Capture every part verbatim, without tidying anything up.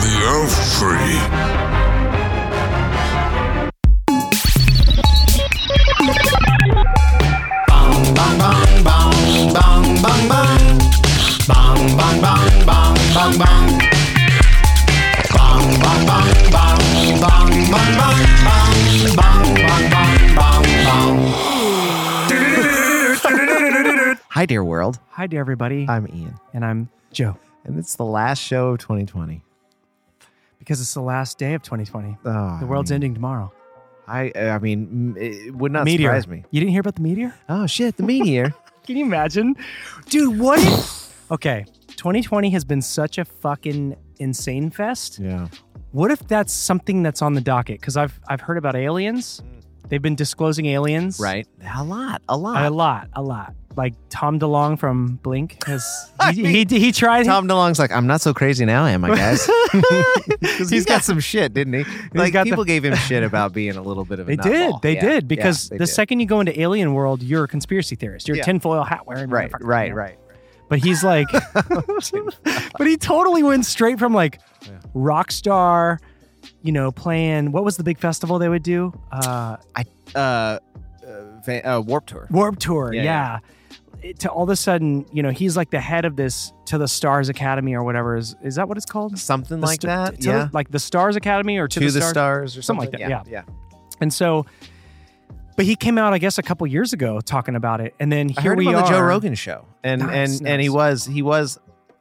the Elf Tree. Bong, bong, bong, bong, bong, bong, bong. Bong, bong, bong, bong, bong, bong. Bong, bong, bong, bong, bong, bong, bong, bong, bong, bong, bong, bong. Hi, dear world. Hi, dear everybody. I'm Ian. And I'm Joe. And it's the last show of twenty twenty. Because it's the last day of twenty twenty. Oh, the world's I mean, ending tomorrow. I I mean, it would not meteor. surprise me. You didn't hear about the meteor? Oh, shit, the meteor. Can you imagine? Dude, what? Okay, twenty twenty has been such a fucking insane fest. Yeah. What if that's something that's on the docket? Because I've I've heard about aliens. They've been disclosing aliens. Right. A lot, a lot. A lot, a lot. Like Tom DeLonge from Blink has he, mean, he he tried. Tom DeLonge's like, I'm not so crazy now, am I, guys? He's he got, got some shit, didn't he? Like people the, gave him shit about being a little bit of a. They did, they yeah, did, because yeah, they the did. second you go into alien world, you're a conspiracy theorist. You're yeah. a tinfoil hat wearing. Right, right, you know? right. But he's like, but he totally went straight from like yeah. rock star, you know, playing. What was the big festival they would do? Uh, I uh, uh, Warp Tour. Warp Tour, yeah. yeah. yeah. It, to all of a sudden, you know, he's like the head of this To the Stars Academy or whatever is. Is that what it's called? Something the like st- that. Yeah, the, like the Stars Academy or To, to the, the Stars, stars or something, something like that. Yeah, yeah. yeah. And so. But he came out, I guess, a couple years ago talking about it, and then here I heard we him on are. The Joe Rogan show, and nice, and nice. and he was he was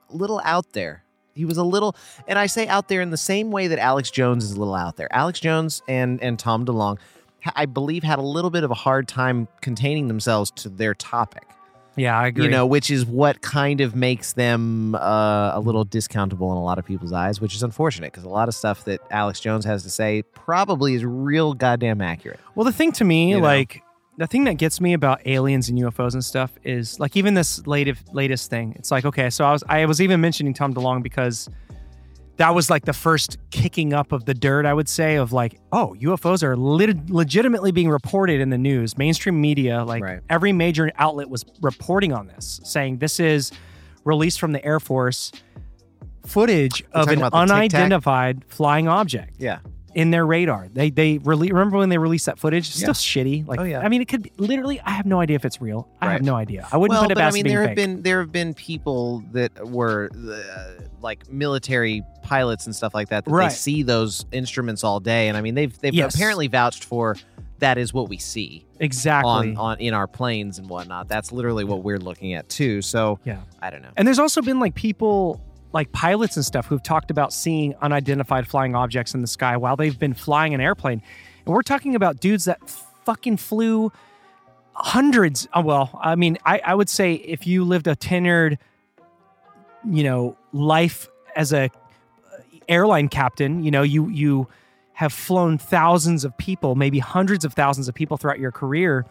a little out there. He was a little, and I say out there in the same way that Alex Jones is a little out there. Alex Jones and and Tom DeLonge, I believe, had a little bit of a hard time containing themselves to their topic. Yeah, I agree. You know, which is what kind of makes them uh, a little discountable in a lot of people's eyes, which is unfortunate because a lot of stuff that Alex Jones has to say probably is real goddamn accurate. Well, the thing to me, you like, know? the thing that gets me about aliens and U F Os and stuff is, like, even this latest, latest thing, it's like, okay, so I was I was even mentioning Tom DeLonge because that was, like, the first kicking up of the dirt, I would say, of, like, oh, U F Os are lit- legitimately being reported in the news. Mainstream media, like, right. every major outlet was reporting on this, saying this is released from the Air Force footage of an unidentified flying object yeah. in their radar. They they rele- Remember when they released that footage? It's yeah. still shitty. Like, oh, yeah. I mean, it could be, literally, I have no idea if it's real. I right. have no idea. I wouldn't well, put it past being fake. Well, but, I mean, there have, been, there have been people that were, uh, like, military pilots and stuff like that, that right. they see those instruments all day. And I mean, they've they've yes. apparently vouched for that is what we see. Exactly. On, on in our planes and whatnot. That's literally what we're looking at too. So yeah. I don't know. And there's also been like people, like pilots and stuff who've talked about seeing unidentified flying objects in the sky while they've been flying an airplane. And we're talking about dudes that fucking flew hundreds. Oh, well, I mean, I, I would say if you lived a tenured, you know, life as a airline captain, you know, you you have flown thousands of people, maybe hundreds of thousands of people throughout your career,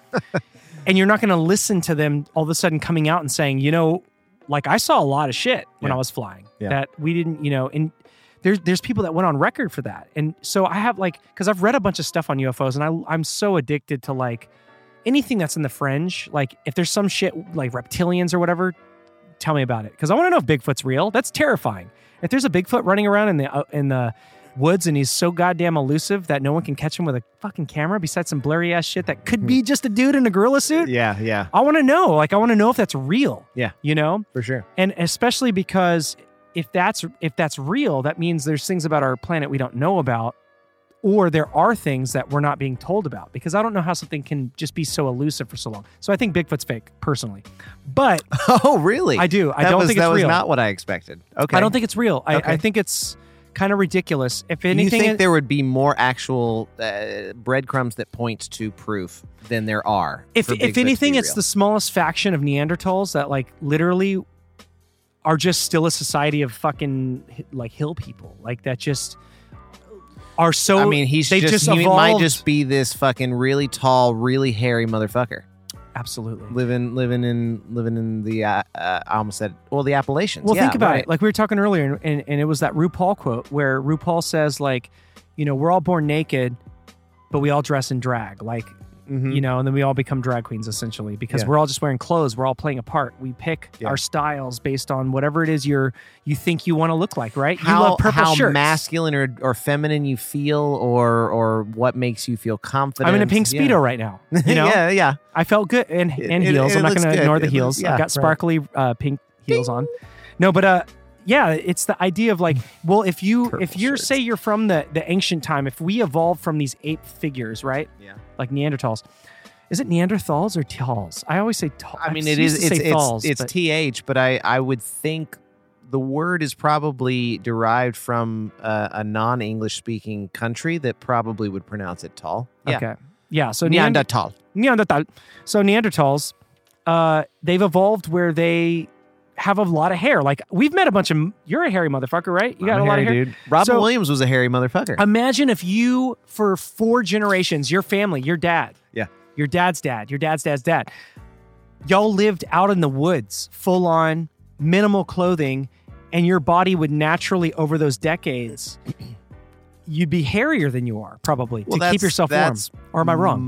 and you're not going to listen to them all of a sudden coming out and saying, you know, like I saw a lot of shit when yeah. I was flying yeah. that we didn't, you know, and there's there's people that went on record for that. And so I have like, because I've read a bunch of stuff on U F Os and I, I'm so addicted to like anything that's in the fringe. Like if there's some shit like reptilians or whatever, tell me about it. Because I want to know if Bigfoot's real. That's terrifying. If there's a Bigfoot running around in the uh, in the woods and he's so goddamn elusive that no one can catch him with a fucking camera besides some blurry ass shit that could be just a dude in a gorilla suit. Yeah, yeah. I want to know. Like, I want to know if that's real. Yeah. You know? For sure. And especially because if that's if that's real, that means there's things about our planet we don't know about, or there are things that we're not being told about, because I don't know how something can just be so elusive for so long. So I think Bigfoot's fake, personally. But... Oh, really? I do. I that don't was, think it's real. That was not what I expected. Okay. I don't think it's real. I, okay. I think it's kind of ridiculous. If anything... You think there would be more actual uh, breadcrumbs that point to proof than there are? If if Bigfoot anything, it's the smallest faction of Neanderthals that, like, literally are just still a society of fucking, like, hill people. Like, that just... Are so I mean, he's they just, just he might just be this fucking really tall, really hairy motherfucker. Absolutely, living, living in, living in the. Uh, uh, I almost said, well, the Appalachians. Well, yeah, think about right. it. Like we were talking earlier, and, and and it was that RuPaul quote where RuPaul says, like, you know, we're all born naked, but we all dress in drag. Like, mm-hmm. you know, and then we all become drag queens essentially because yeah. we're all just wearing clothes. We're all playing a part. We pick yeah. our styles based on whatever it is you're, you think you want to look like, right? How, you love purple how shirts. Masculine or, or feminine you feel or, or what makes you feel confident. I'm in a pink Speedo yeah. right now. You know? yeah, yeah. I felt good. And, and it, heels. It, it I'm not going to ignore the it heels. Looks, yeah, I've got sparkly right. uh, pink heels Ding. on. No, but, uh, yeah, it's the idea of like, well, if you Purple if you're shirts. say you're from the, the ancient time, if we evolved from these ape figures, right? Yeah. Like Neanderthals. Is it Neanderthals or Tals? I always say Tals. I mean, it I is it's it's, thals, it's, it's T H, but I, I would think the word is probably derived from a, a non-English speaking country that probably would pronounce it Tal. Yeah. Okay. Yeah. So Neanderthal. Neanderthal. So Neanderthals, uh, they've evolved where they have a lot of hair. Like we've met a bunch of, you're a hairy motherfucker, right? You got I'm a hairy, lot of hair. Dude. Robin so, Williams was a hairy motherfucker. Imagine if you, for four generations, your family, your dad, yeah, your dad's dad, your dad's dad's dad, y'all lived out in the woods, full on, minimal clothing, and your body would naturally, over those decades, you'd be hairier than you are, probably, well, to keep yourself warm. Or am I wrong?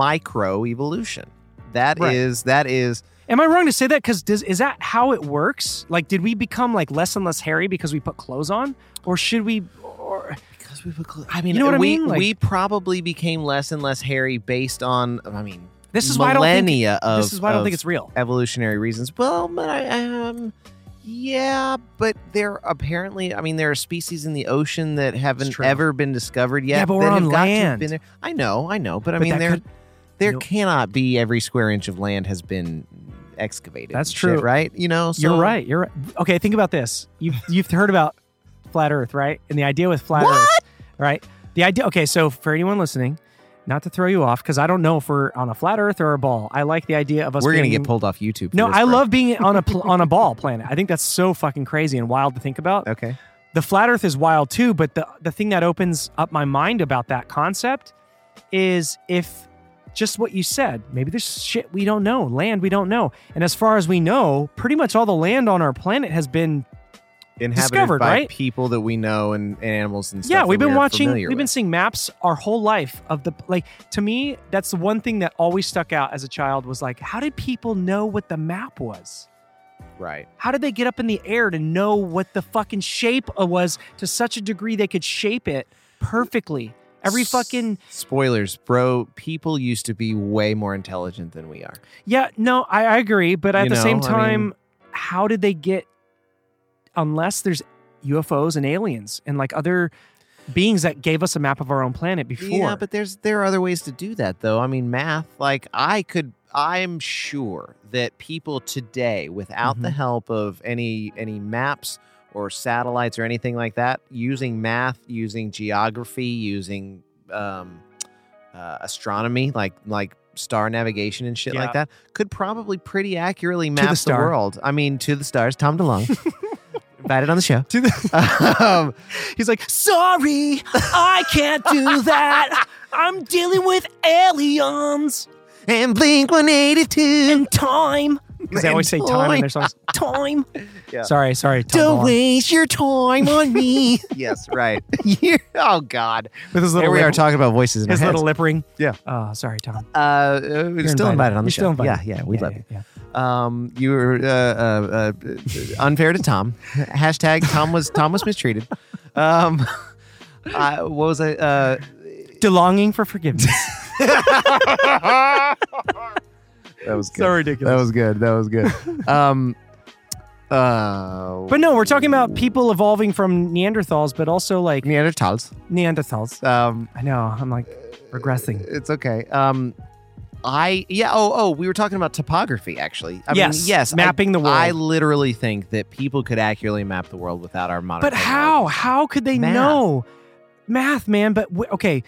Microevolution. That right. is, that is, Am I wrong to say that? Because is that how it works? Like, did we become like less and less hairy because we put clothes on, or should we? Or because we put clothes. I mean, you know what we I mean? Like, we probably became less and less hairy based on. I mean, this is millennia why I don't think, of. This is why I don't think it's real. Evolutionary reasons. Well, but I um, yeah, but there apparently. I mean, there are species in the ocean that haven't ever been discovered yet. Yeah, but we're on land. Been there. I know, I know, but, but I mean, there could, there you know, cannot be every square inch of land has been excavated. That's true, shit, right? You know, so you're right. You're right. Okay. Think about this. You've you've heard about flat Earth, right? And the idea with flat what? Earth, right? The idea. Okay, so for anyone listening, not to throw you off, because I don't know if we're on a flat Earth or a ball. I like the idea of us. We're being, gonna get pulled off YouTube. For no, this I part. love being on a pl- on a ball planet. I think that's so fucking crazy and wild to think about. Okay. The flat Earth is wild too, but the the thing that opens up my mind about that concept is if. Just what you said. Maybe there's shit we don't know, land we don't know. And as far as we know, pretty much all the land on our planet has been inhabited by right? people that we know and, and animals and stuff. Yeah, we've been watching, we've with. been seeing maps our whole life of the, like, to me, that's the one thing that always stuck out as a child was like, how did people know what the map was? Right. How did they get up in the air to know what the fucking shape was to such a degree they could shape it perfectly? Every fucking... Spoilers, bro. People used to be way more intelligent than we are. Yeah, no, I, I agree. But at you the know, same time, I mean, how did they get... Unless there's U F Os and aliens and like other beings that gave us a map of our own planet before. Yeah, but there's there are other ways to do that, though. I mean, math, like I could... I'm sure that people today, without mm-hmm. the help of any any maps... or satellites or anything like that, using math, using geography, using um, uh, astronomy, like like star navigation and shit yeah. like that, could probably pretty accurately map the, the world. I mean, to the stars, Tom DeLonge. Invited on the show. To the- um, he's like, sorry, I can't do that. I'm dealing with aliens. And Blink one eighty-two. And time. Because they always say time in their songs. Time. Yeah. Sorry, sorry. Tom Don't DeLonge. waste your time on me. Yes, right. You're, oh, God. With his little Here we lip, are talking about voices in his our little lip ring. Yeah. Oh, sorry, Tom. Uh, You're still invited, invited on the You're show. Still invited. Yeah, yeah, we yeah, love yeah, you. Yeah. Um, you were uh, uh, uh, unfair to Tom. Hashtag Tom was, Tom was mistreated. Um, I, what was I? Uh, DeLonging for forgiveness. That was good. So ridiculous. That was good. That was good. Um, uh, but no, we're talking about people evolving from Neanderthals, but also like Neanderthals. Neanderthals. Um, I know. I'm like regressing. It's okay. Um, I yeah. Oh oh, we were talking about topography actually. I yes. Mean, yes. Mapping I, the world. I literally think that people could accurately map the world without our modern. But how? World. How could they Math. know? Math, man. But w- okay.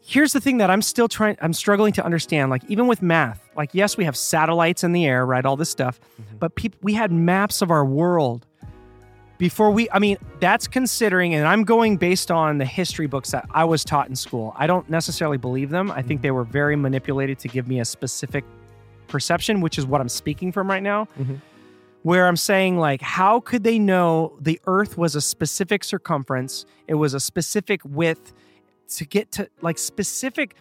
Here's the thing that I'm still trying, I'm struggling to understand. Like, even with math, like, yes, we have satellites in the air, right? All this stuff. Mm-hmm. But peop- we had maps of our world before we, I mean, that's considering, and I'm going based on the history books that I was taught in school. I don't necessarily believe them. I mm-hmm. think they were very manipulated to give me a specific perception, which is what I'm speaking from right now, mm-hmm. where I'm saying, like, how could they know the Earth was a specific circumference? It was a specific width. To get to like specific,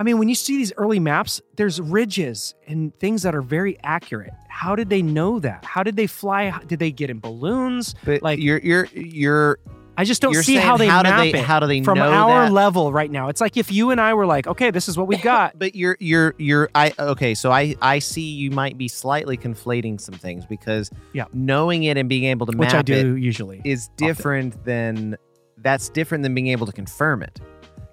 I mean, when you see these early maps, there's ridges and things that are very accurate. How did they know that? How did they fly? Did they get in balloons? But like you're you're you're. I just don't see how they how map do they, it how do they from know our that? Level right now. It's like if you and I were like, okay, this is what we've got. But you're you're you're I okay, so I, I see you might be slightly conflating some things because yeah. knowing it and being able to map Which I do it usually is different often. than that's different than being able to confirm it.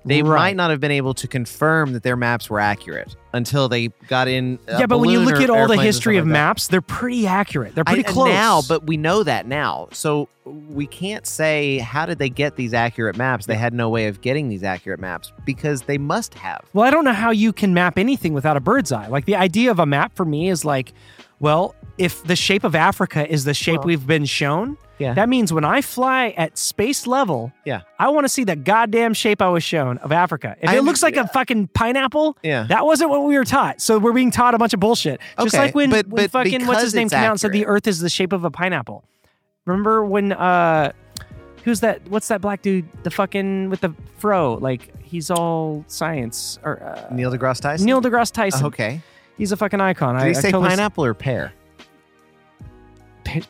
They right. might not have been able to confirm that their maps were accurate until they got in. Yeah, but when you look at all the history of like maps, they're pretty accurate. They're pretty I, close now, but we know that now. So we can't say, how did they get these accurate maps? They had no way of getting these accurate maps because they must have. Well, I don't know how you can map anything without a bird's eye. Like the idea of a map for me is like, well, if the shape of Africa is the shape well, we've been shown. Yeah. That means when I fly at space level, yeah. I want to see the goddamn shape I was shown of Africa. If I, it looks like yeah. a fucking pineapple, yeah. that wasn't what we were taught. So we're being taught a bunch of bullshit. Okay. Just like when, but, when but fucking what's his name came accurate. out and said the Earth is the shape of a pineapple. Remember when uh, who's that? What's that black dude? The fucking with the fro? Like he's all science or uh, Neil deGrasse Tyson. Neil deGrasse Tyson. Uh, okay, he's a fucking icon. Did I, he say I totally pineapple or pear?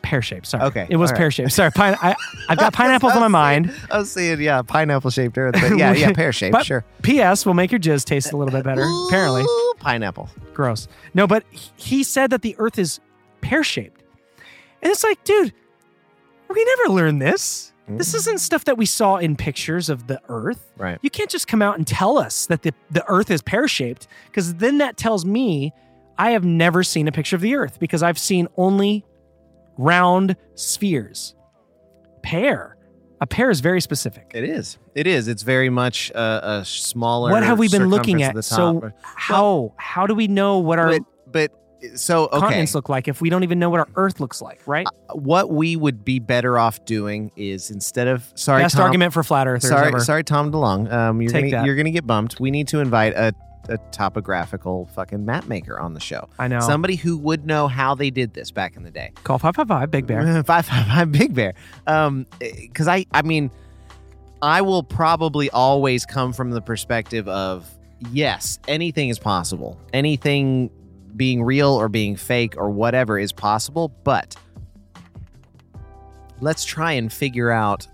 Pear shaped, sorry. Okay, it was right. pear shaped. Sorry, pine. I, I've got pineapples on my mind. I was saying, yeah, pineapple shaped Earth. But yeah, yeah, pear shaped. Sure. P S will make your jizz taste a little bit better. Ooh, apparently, pineapple. Gross. No, but he said that the Earth is pear shaped, and it's like, dude, we never learned this. Mm. This isn't stuff that we saw in pictures of the Earth. Right. You can't just come out and tell us that the the Earth is pear shaped, because then that tells me I have never seen a picture of the Earth because I've seen only round spheres. Pear. A pear is very specific. It is. It is. It's very much a, a smaller. What have we been looking at? So how well, how do we know what our but, but so okay. continents look like if we don't even know what our Earth looks like? Right. Uh, what we would be better off doing is instead of sorry best Tom, argument for flat earthers. Sorry, ever. sorry, Tom DeLonge. Um, you're Take gonna, you're going to get bumped. We need to invite a. a topographical fucking map maker on the show. I know. Somebody who would know how they did this back in the day. Call five five five Big Bear. five five five Big Bear. Um, because I, I mean, I will probably always come from the perspective of, yes, anything is possible. Anything being real or being fake or whatever is possible, but let's try and figure out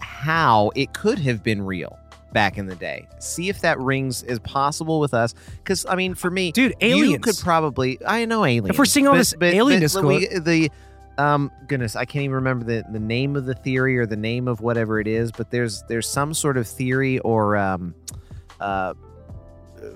how it could have been real back in the day. See if that rings is possible with us. Because, I mean, for me, dude, aliens. You could probably, I know aliens. If we're seeing all but, this but, alien discourse. The, um, goodness, I can't even remember the, the name of the theory or the name of whatever it is, but there's there's some sort of theory or um, uh,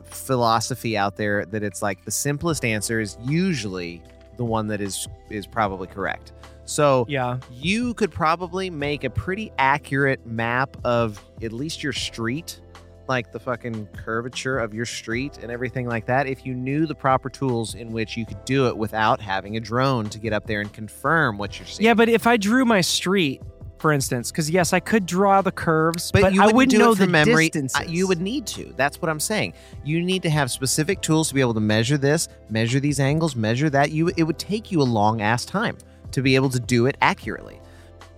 philosophy out there that it's like the simplest answer is usually the one that is is probably correct. So yeah. you could probably make a pretty accurate map of at least your street, like the fucking curvature of your street and everything like that, if you knew the proper tools in which you could do it without having a drone to get up there and confirm what you're seeing. Yeah, but if I drew my street, for instance, because yes, I could draw the curves, but, but you I wouldn't know the memory. distances. I, you would need to. That's what I'm saying. You need to have specific tools to be able to measure this, measure these angles, measure that. You It would take you a long-ass time to be able to do it accurately.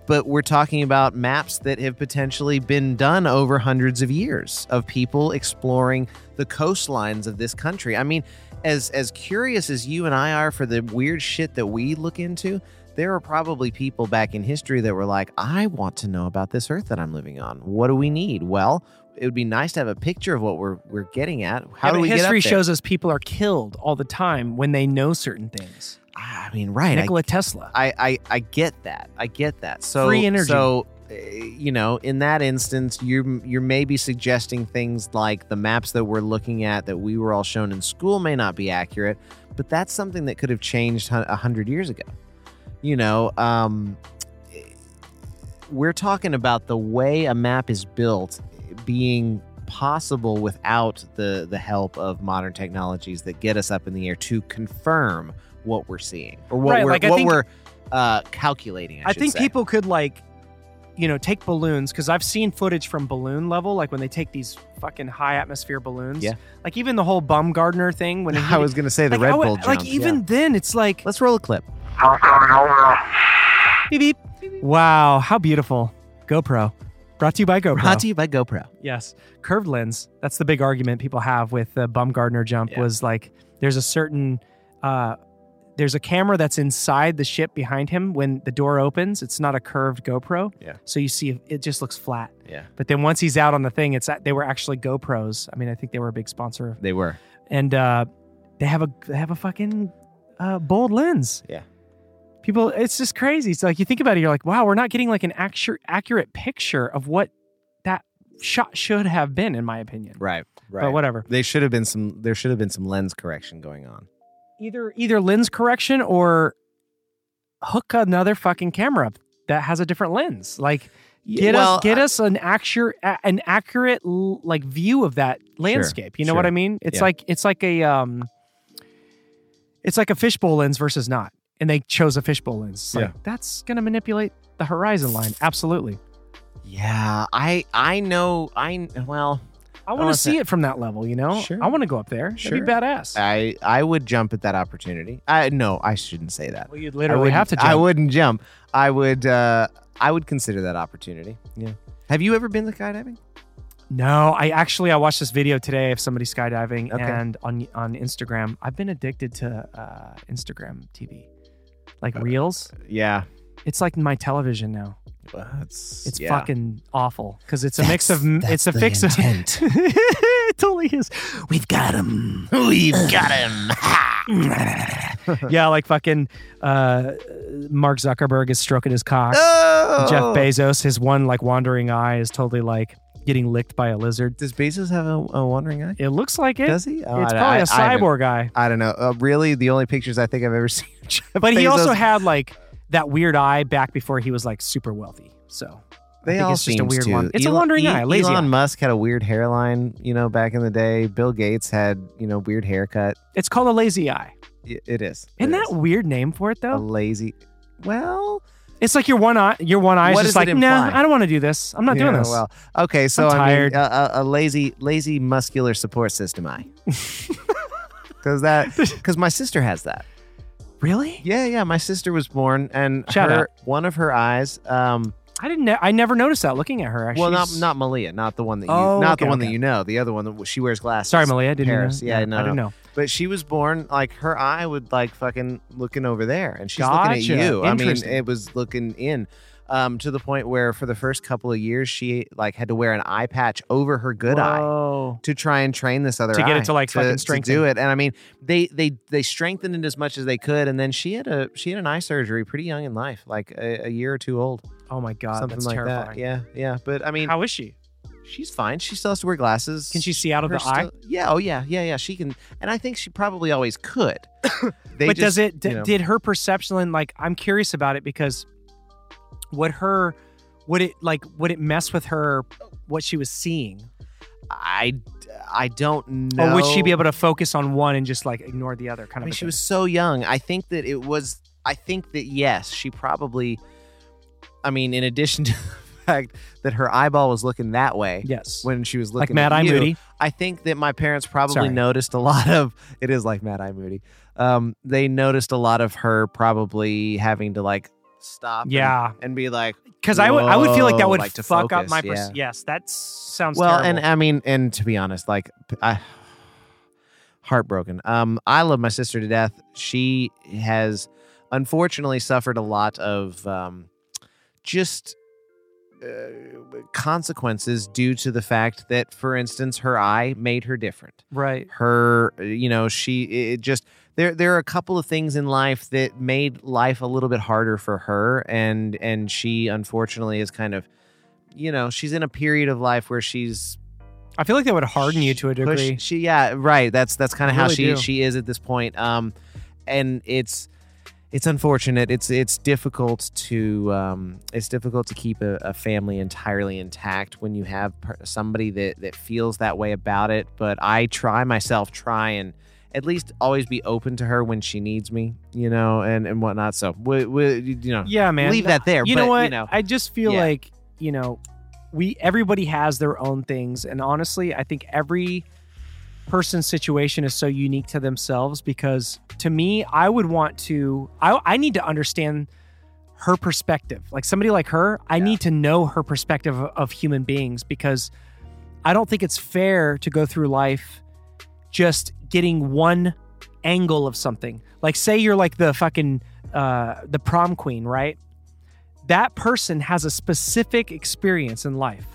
But we're talking about maps that have potentially been done over hundreds of years of people exploring the coastlines of this country. I mean, as as curious as you and I are for the weird shit that we look into, there are probably people back in history that were like, I want to know about this Earth that I'm living on. What do we need? Well, it would be nice to have a picture of what we're we're getting at. How yeah, do we get up there? History shows us people are killed all the time when they know certain things. I mean, right. Nikola I, Tesla. I, I, I get that. I get that. So, free energy. So, uh, you know, in that instance, you're, you're maybe suggesting things like the maps that we're looking at that we were all shown in school may not be accurate, but that's something that could have changed a hundred years ago. You know, um, we're talking about the way a map is built being possible without the, the help of modern technologies that get us up in the air to confirm what we're seeing or what right, we're, like what think, we're uh, calculating. I, I think say. people could like, you know, take balloons because I've seen footage from balloon level, like when they take these fucking high atmosphere balloons. Yeah. Like even the whole Baumgartner thing. When I was going to say the like, Red Bull jump. Like even yeah. then it's like. Let's roll a clip. Beep, beep. Wow. How beautiful. GoPro. Brought to you by GoPro. Brought to you by GoPro. Yes. Curved lens. That's the big argument people have with the Baumgartner jump yeah. was like, there's a certain, uh, there's a camera that's inside the ship behind him. When the door opens, it's not a curved GoPro. Yeah. So you see, it just looks flat. Yeah. But then once he's out on the thing, it's they were actually GoPros. I mean, I think they were a big sponsor. They were. And uh, they have a they have a fucking uh, bold lens. Yeah. People, it's just crazy. It's like, you think about it, you're like, wow, we're not getting like an actu- accurate picture of what that shot should have been, in my opinion. Right, right. But whatever. They should have been some, there should have been some lens correction going on. Either either lens correction or hook another fucking camera up that has a different lens. Like, get well, us get I, us an accurate, an accurate like view of that landscape. Sure, you know sure. what I mean? It's yeah. like, it's like a, um, it's like a fishbowl lens versus not. And they chose a fishbowl lens. It's yeah. like, that's going to manipulate the horizon line. Absolutely. Yeah. I I know. I Well. I want to see that. It from that level, you know? Sure. I want to go up there. Sure. That'd be badass. I, I would jump at that opportunity. I No, I shouldn't say that. Well, you'd literally have to jump. I wouldn't jump. I would uh, I would consider that opportunity. Yeah. Have you ever been skydiving? No. I actually, I watched this video today of somebody skydiving. Okay. And on, on Instagram. I've been addicted to uh, Instagram T V. Like reels? Uh, yeah. It's like my television now. Well, it's it's yeah. fucking awful because it's a that's, mix of it's a fix intent. Of it totally is. We've got him. We've got him. Yeah, like fucking uh, Mark Zuckerberg is stroking his cock. Oh! Jeff Bezos, his one like wandering eye is totally like getting licked by a lizard. Does Bezos have a, a wandering eye? It looks like it. Does he? Oh, it's probably I, a cyborg guy. I, I don't know. Uh, really, the only pictures I think I've ever seen. But Bezos. He also had like that weird eye back before he was like super wealthy. So they I think all it's just a weird to. One. It's Elon, a wandering e- eye. Lazy Elon eye. Musk had a weird hairline, you know, back in the day. Bill Gates had, you know, weird haircut. It's called a lazy eye. It, it is. It Isn't is. That weird name for it though? A lazy. Well, it's like your one eye. Your one eye is just like, no, nah, I don't want to do this. I'm not yeah, doing this. Well, okay, so I'm tired. I mean, a, a lazy, lazy muscular support system eye. Because that, because my sister has that. Really? Yeah, yeah. My sister was born, and Shout her out. One of her eyes. Um, I didn't. Ne- I never noticed that looking at her. Actually. Well, not not Malia, not the one that you, oh, not okay, the one okay. that you know. The other one that she wears glasses. Sorry, Malia, I didn't Paris. Know. Yeah, no, I didn't no. know. But she was born like her eye would like fucking looking over there, and she's gotcha. Looking at you. I mean, it was looking in, um, to the point where for the first couple of years she like had to wear an eye patch over her good Whoa. Eye to try and train this other to get eye, it to like to, fucking strengthen. To do it, and I mean they they they strengthened it as much as they could, and then she had a she had an eye surgery pretty young in life, like a, a year or two old. Oh my god, something that's like terrifying. That. Yeah, yeah. But I mean, how is she? She's fine. She still has to wear glasses. Can she see out of her the eye? Still, yeah. Oh, yeah. Yeah, yeah. She can. And I think she probably always could. They but just, does it, d- you know. Did her perception, and like, I'm curious about it because would her, would it like, would it mess with her, what she was seeing? I, I don't know. Or would she be able to focus on one and just like ignore the other kind I mean, of a she thing? Was so young. I think that it was, I think that yes, she probably, I mean, in addition to that her eyeball was looking that way yes. when she was looking like at you. Like Mad Eye Moody? I think that my parents probably Sorry. Noticed a lot of... It is like Mad Eye Moody. Um, they noticed a lot of her probably having to like stop yeah. and, and be like... Because I would I would feel like that would like fuck focus. Up my... Pers- yeah. Yes, that sounds well, terrible. Well, and I mean, and to be honest, like... I, heartbroken. Um, I love my sister to death. She has unfortunately suffered a lot of um, just... Uh, consequences due to the fact that, for instance, her eye made her different. Right. Her, you know, she it just there. There are a couple of things in life that made life a little bit harder for her, and and she unfortunately is kind of, you know, she's in a period of life where she's. I feel like that would harden you to a degree. Push, she, yeah, right. That's that's kind of how really she do. She is at this point. Um, and it's. It's unfortunate. It's it's difficult to um, it's difficult to keep a, a family entirely intact when you have per- somebody that, that feels that way about it. But I try myself, try and at least always be open to her when she needs me, you know, and, and whatnot. So we, we, you know, yeah, man, leave that there. You but, know what? You know, I just feel yeah. like you know, we everybody has their own things, and honestly, I think every person's situation is so unique to themselves because to me, I would want to, I, I need to understand her perspective. Like somebody like her, I yeah. need to know her perspective of, of human beings, because I don't think it's fair to go through life just getting one angle of something. Like say you're like the fucking, uh, the prom queen, right? That person has a specific experience in life.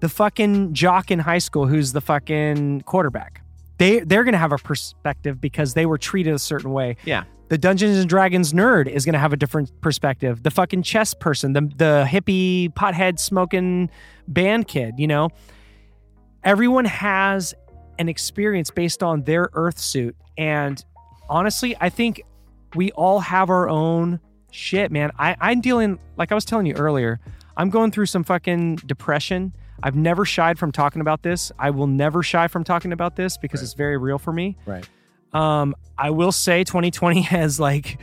The fucking jock in high school who's the fucking quarterback, they, they're going to have a perspective because they were treated a certain way. Yeah. The Dungeons and Dragons nerd is going to have a different perspective. The fucking chess person, the, the hippie pothead smoking band kid, you know, everyone has an experience based on their earth suit. And honestly, I think we all have our own shit, man. I, I'm dealing, like I was telling you earlier, I'm going through some fucking depression. I've never shied from talking about this. I will never shy from talking about this because right. it's very real for me. Right. Um, I will say twenty twenty has like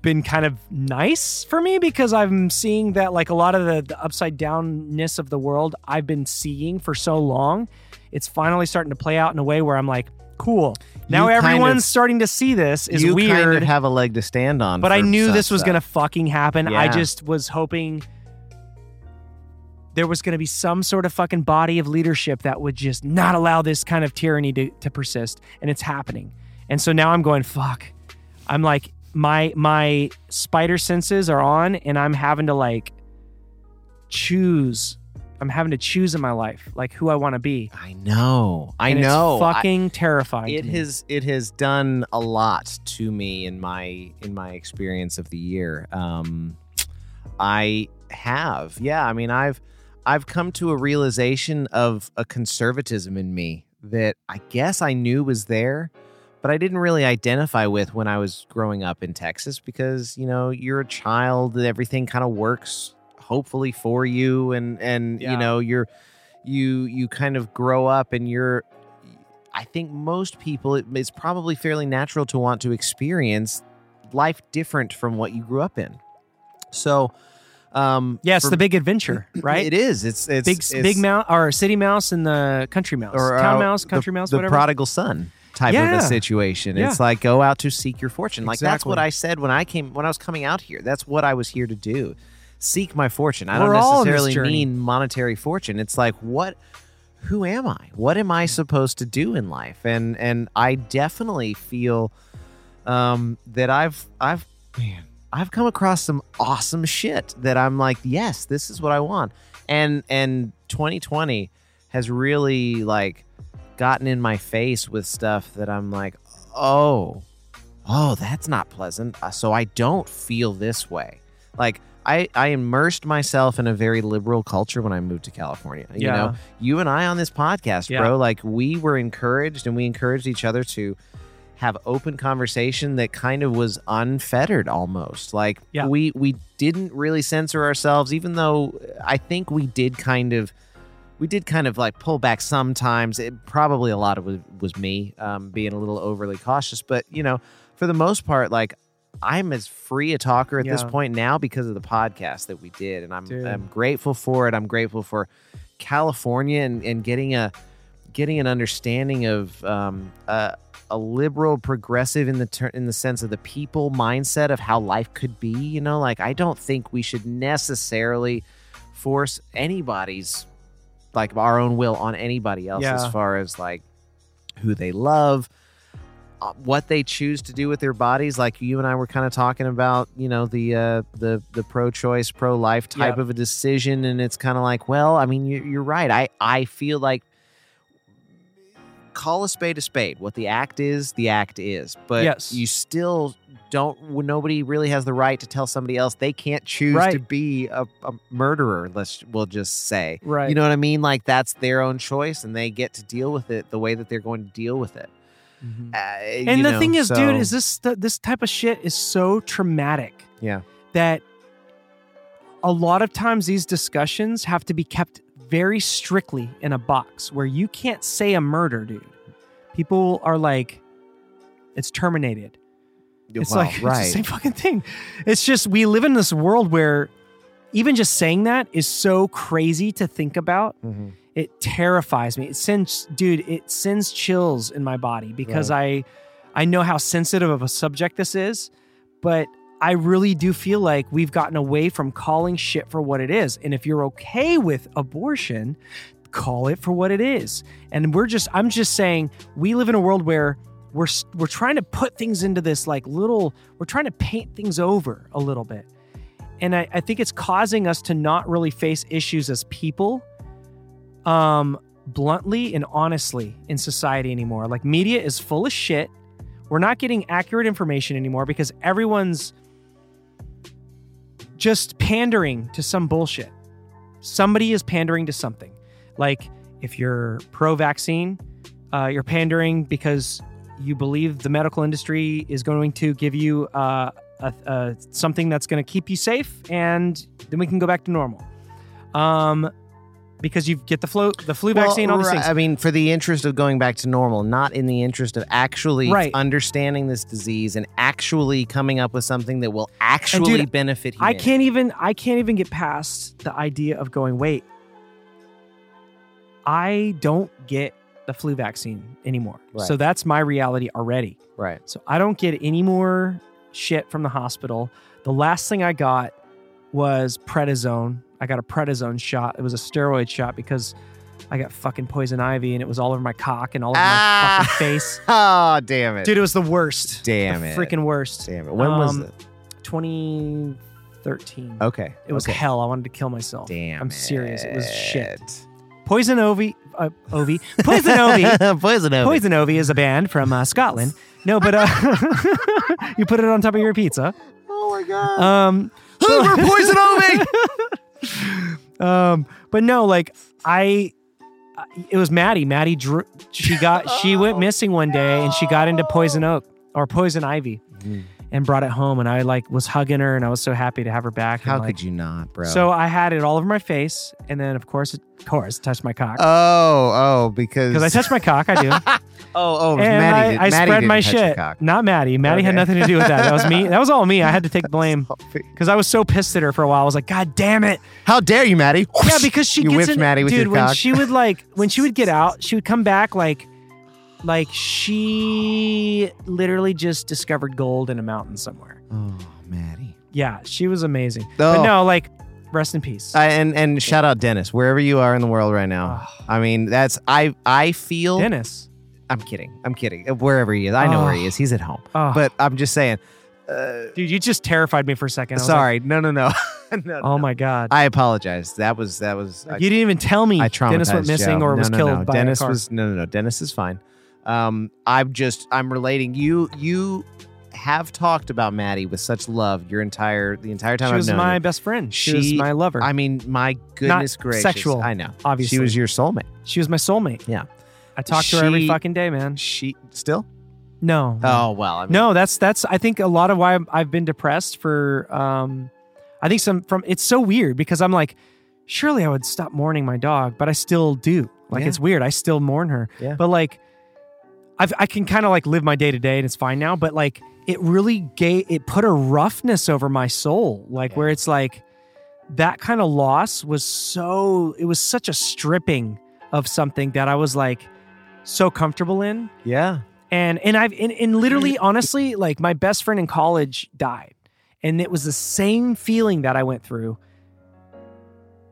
been kind of nice for me, because I'm seeing that like a lot of the, the upside downness of the world I've been seeing for so long, it's finally starting to play out in a way where I'm like, cool. Now you everyone's kind of, starting to see this is you weird. You kind of have a leg to stand on. But I knew this was going to fucking happen. Yeah. I just was hoping there was going to be some sort of fucking body of leadership that would just not allow this kind of tyranny to, to persist. And it's happening. And so now I'm going, fuck. I'm like, my my spider senses are on, and I'm having to like choose. I'm having to choose in my life, like who I want to be. I know. I and know. It's fucking I, terrifying. It has it has done a lot to me in my in my experience of the year. Um, I have. Yeah. I mean, I've. I've come to a realization of a conservatism in me that I guess I knew was there, but I didn't really identify with when I was growing up in Texas, because, you know, you're a child and everything kind of works hopefully for you. And, and yeah. you know, you're, you, you kind of grow up and you're, I think most people, it, it's probably fairly natural to want to experience life different from what you grew up in. So, Um, yeah, it's for, the big adventure, right? It is. It's it's big, it's, big mouse or city mouse and the country mouse, or town uh, mouse, country the, mouse, whatever. The prodigal son type yeah. of a situation. Yeah. It's like go out to seek your fortune. Exactly. Like that's what I said when I came when I was coming out here. That's what I was here to do, seek my fortune. I We're don't necessarily mean monetary fortune. It's like what, who am I? What am I supposed to do in life? And and I definitely feel um, that I've I've man. I've come across some awesome shit that I'm like, yes, this is what I want. And and twenty twenty has really like gotten in my face with stuff that I'm like, oh, oh, that's not pleasant. So I don't feel this way. Like I, I immersed myself in a very liberal culture when I moved to California. You yeah. know, you and I on this podcast, yeah. bro, like we were encouraged and we encouraged each other to have open conversation that kind of was unfettered almost. Like yeah. we we didn't really censor ourselves, even though I think we did kind of we did kind of like pull back sometimes. It probably a lot of it was, was me um, being a little overly cautious, but you know, for the most part, like I'm as free a talker at yeah. this point now because of the podcast that we did, and I'm Dude. I'm grateful for it. I'm grateful for California and and getting a getting an understanding of um uh a liberal progressive in the ter- in the sense of the people mindset of how life could be, you know, like I don't think we should necessarily force anybody's like our own will on anybody else yeah. as far as like who they love, uh, what they choose to do with their bodies. Like you and I were kind of talking about, you know, the uh, the the pro-choice, pro-life type yep. of a decision, and it's kind of like, well, I mean, you're, you're right. I I feel like call a spade a spade. What the act is, the act is. But yes. you still don't, nobody really has the right to tell somebody else they can't choose right. to be a, a murderer, let's we'll just say. Right. You know what I mean? Like that's their own choice and they get to deal with it the way that they're going to deal with it. Mm-hmm. Uh, and the know, thing is, so. dude, is this the, this type of shit is so traumatic yeah. that a lot of times these discussions have to be kept very strictly in a box where you can't say a murder, dude. People are like, it's terminated. It's wow, like, right. it's the same fucking thing. It's just, we live in this world where even just saying that is so crazy to think about. Mm-hmm. It terrifies me. It sends, dude, it sends chills in my body because right. I, I know how sensitive of a subject this is, but I really do feel like we've gotten away from calling shit for what it is. And if you're okay with abortion, call it for what it is. And we're just, I'm just saying, we live in a world where we're we're trying to put things into this like little, we're trying to paint things over a little bit. And I, I think it's causing us to not really face issues as people um, bluntly and honestly in society anymore. Like, media is full of shit. We're not getting accurate information anymore because everyone's just pandering to some bullshit. Somebody is pandering to something. Like, if you're pro-vaccine, uh, you're pandering because you believe the medical industry is going to give you uh, a, a, something that's going to keep you safe, and then we can go back to normal. Um, because you get the flu, the flu well, vaccine, all these right, things. I mean, for the interest of going back to normal, not in the interest of actually right. understanding this disease and actually coming up with something that will actually dude, benefit humanity. I can't even. I can't even get past the idea of going, wait, I don't get the flu vaccine anymore. Right. So that's my reality already. Right. So I don't get any more shit from the hospital. The last thing I got was prednisone. I got a prednisone shot. It was a steroid shot because I got fucking poison ivy and it was all over my cock and all over ah! my fucking face. Oh, damn it. Dude, it was the worst. Damn the it. Freaking worst. Damn it. When um, was it? twenty thirteen. Okay. It was okay. hell. I wanted to kill myself. Damn I'm serious. It, it was shit. Poison Ivy, uh, Ovi, Poison Ivy, Poison Ivy, Poison Ivy is a band from uh, Scotland. No, but uh, you put it on top of your pizza. Oh my god! Um, Hoover Poison Ivy. um, but no, like I, uh, it was Maddie. Maddie, drew, she got, oh, she went missing one day, no. and she got into Poison Oak or Poison Ivy, mm. and brought it home. And I like was hugging her, and I was so happy to have her back. How and, like, could you not, bro? So I had it all over my face, and then of course. It, Of course, touched my cock. Oh, oh, because because I touched my cock. I do. oh, oh, and Maddie. I, did, I Maddie spread my shit. Not Maddie. Maddie okay. had nothing to do with that. That was me. That was all me. I had to take blame because I was so pissed at her for a while. I was like, God damn it! How dare you, Maddie? Yeah, because she you gets in, Maddie with dude. Your when cock. she would like, when she would get out, she would come back like, like she literally just discovered gold in a mountain somewhere. Oh, Maddie. Yeah, she was amazing. Oh. But no, like. Rest in peace. Uh, and and shout out Dennis, wherever you are in the world right now. Oh. I mean, that's I I feel Dennis. I'm kidding. I'm kidding. Wherever he is, I know oh. where he is. He's at home. Oh. But I'm just saying, uh, dude, you just terrified me for a second. Sorry, like, no, no, no. no oh no. my God. I apologize. That was that was. You I, didn't even tell me. I traumatized Dennis went missing Joe. or no, was no, killed no. by Dennis a car. was no, no, no. Dennis is fine. Um, I'm just I'm relating you you. have talked about Maddie with such love your entire the entire time I've known her. She was my best friend. She, she was my lover. I mean, my goodness Not gracious. Sexual. I know. Obviously. She was your soulmate. She was my soulmate. Yeah. I talk she, to her every fucking day, man. She still? No. Oh, well. I mean, no, that's that's I think a lot of why I've been depressed for um I think some from it's so weird because I'm like, surely I would stop mourning my dog, but I still do. Like yeah. it's weird. I still mourn her. Yeah. But like I've, I can kind of like live my day to day and it's fine now, but like it really gave, it put a roughness over my soul, like yeah. where it's like that kind of loss was so, it was such a stripping of something that I was like so comfortable in. Yeah. And, and I've, and, and literally, honestly, like my best friend in college died and it was the same feeling that I went through.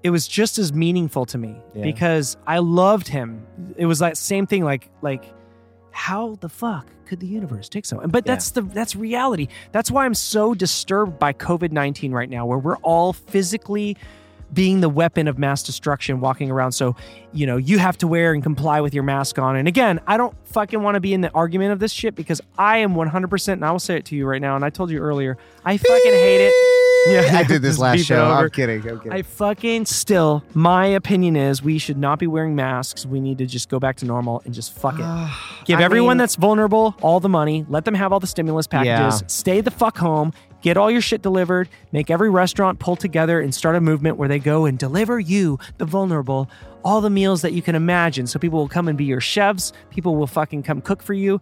It was just as meaningful to me yeah. because I loved him. It was that same thing. Like, like, how the fuck could the universe take so? But that's yeah. the that's reality. That's why I'm so disturbed by covid nineteen right now, where we're all physically being the weapon of mass destruction, walking around. So, you know, you have to wear and comply with your mask on. And again, I don't fucking want to be in the argument of this shit because I am one hundred percent, and I will say it to you right now, and I told you earlier, I fucking hate it. Yeah, I did this last show. I'm kidding. I'm kidding. I fucking still, my opinion is we should not be wearing masks. We need to just go back to normal and just fuck it. Give I everyone mean, that's vulnerable all the money. Let them have all the stimulus packages. Yeah. Stay the fuck home. Get all your shit delivered. Make every restaurant pull together and start a movement where they go and deliver you, the vulnerable, all the meals that you can imagine. So people will come and be your chefs. People will fucking come cook for you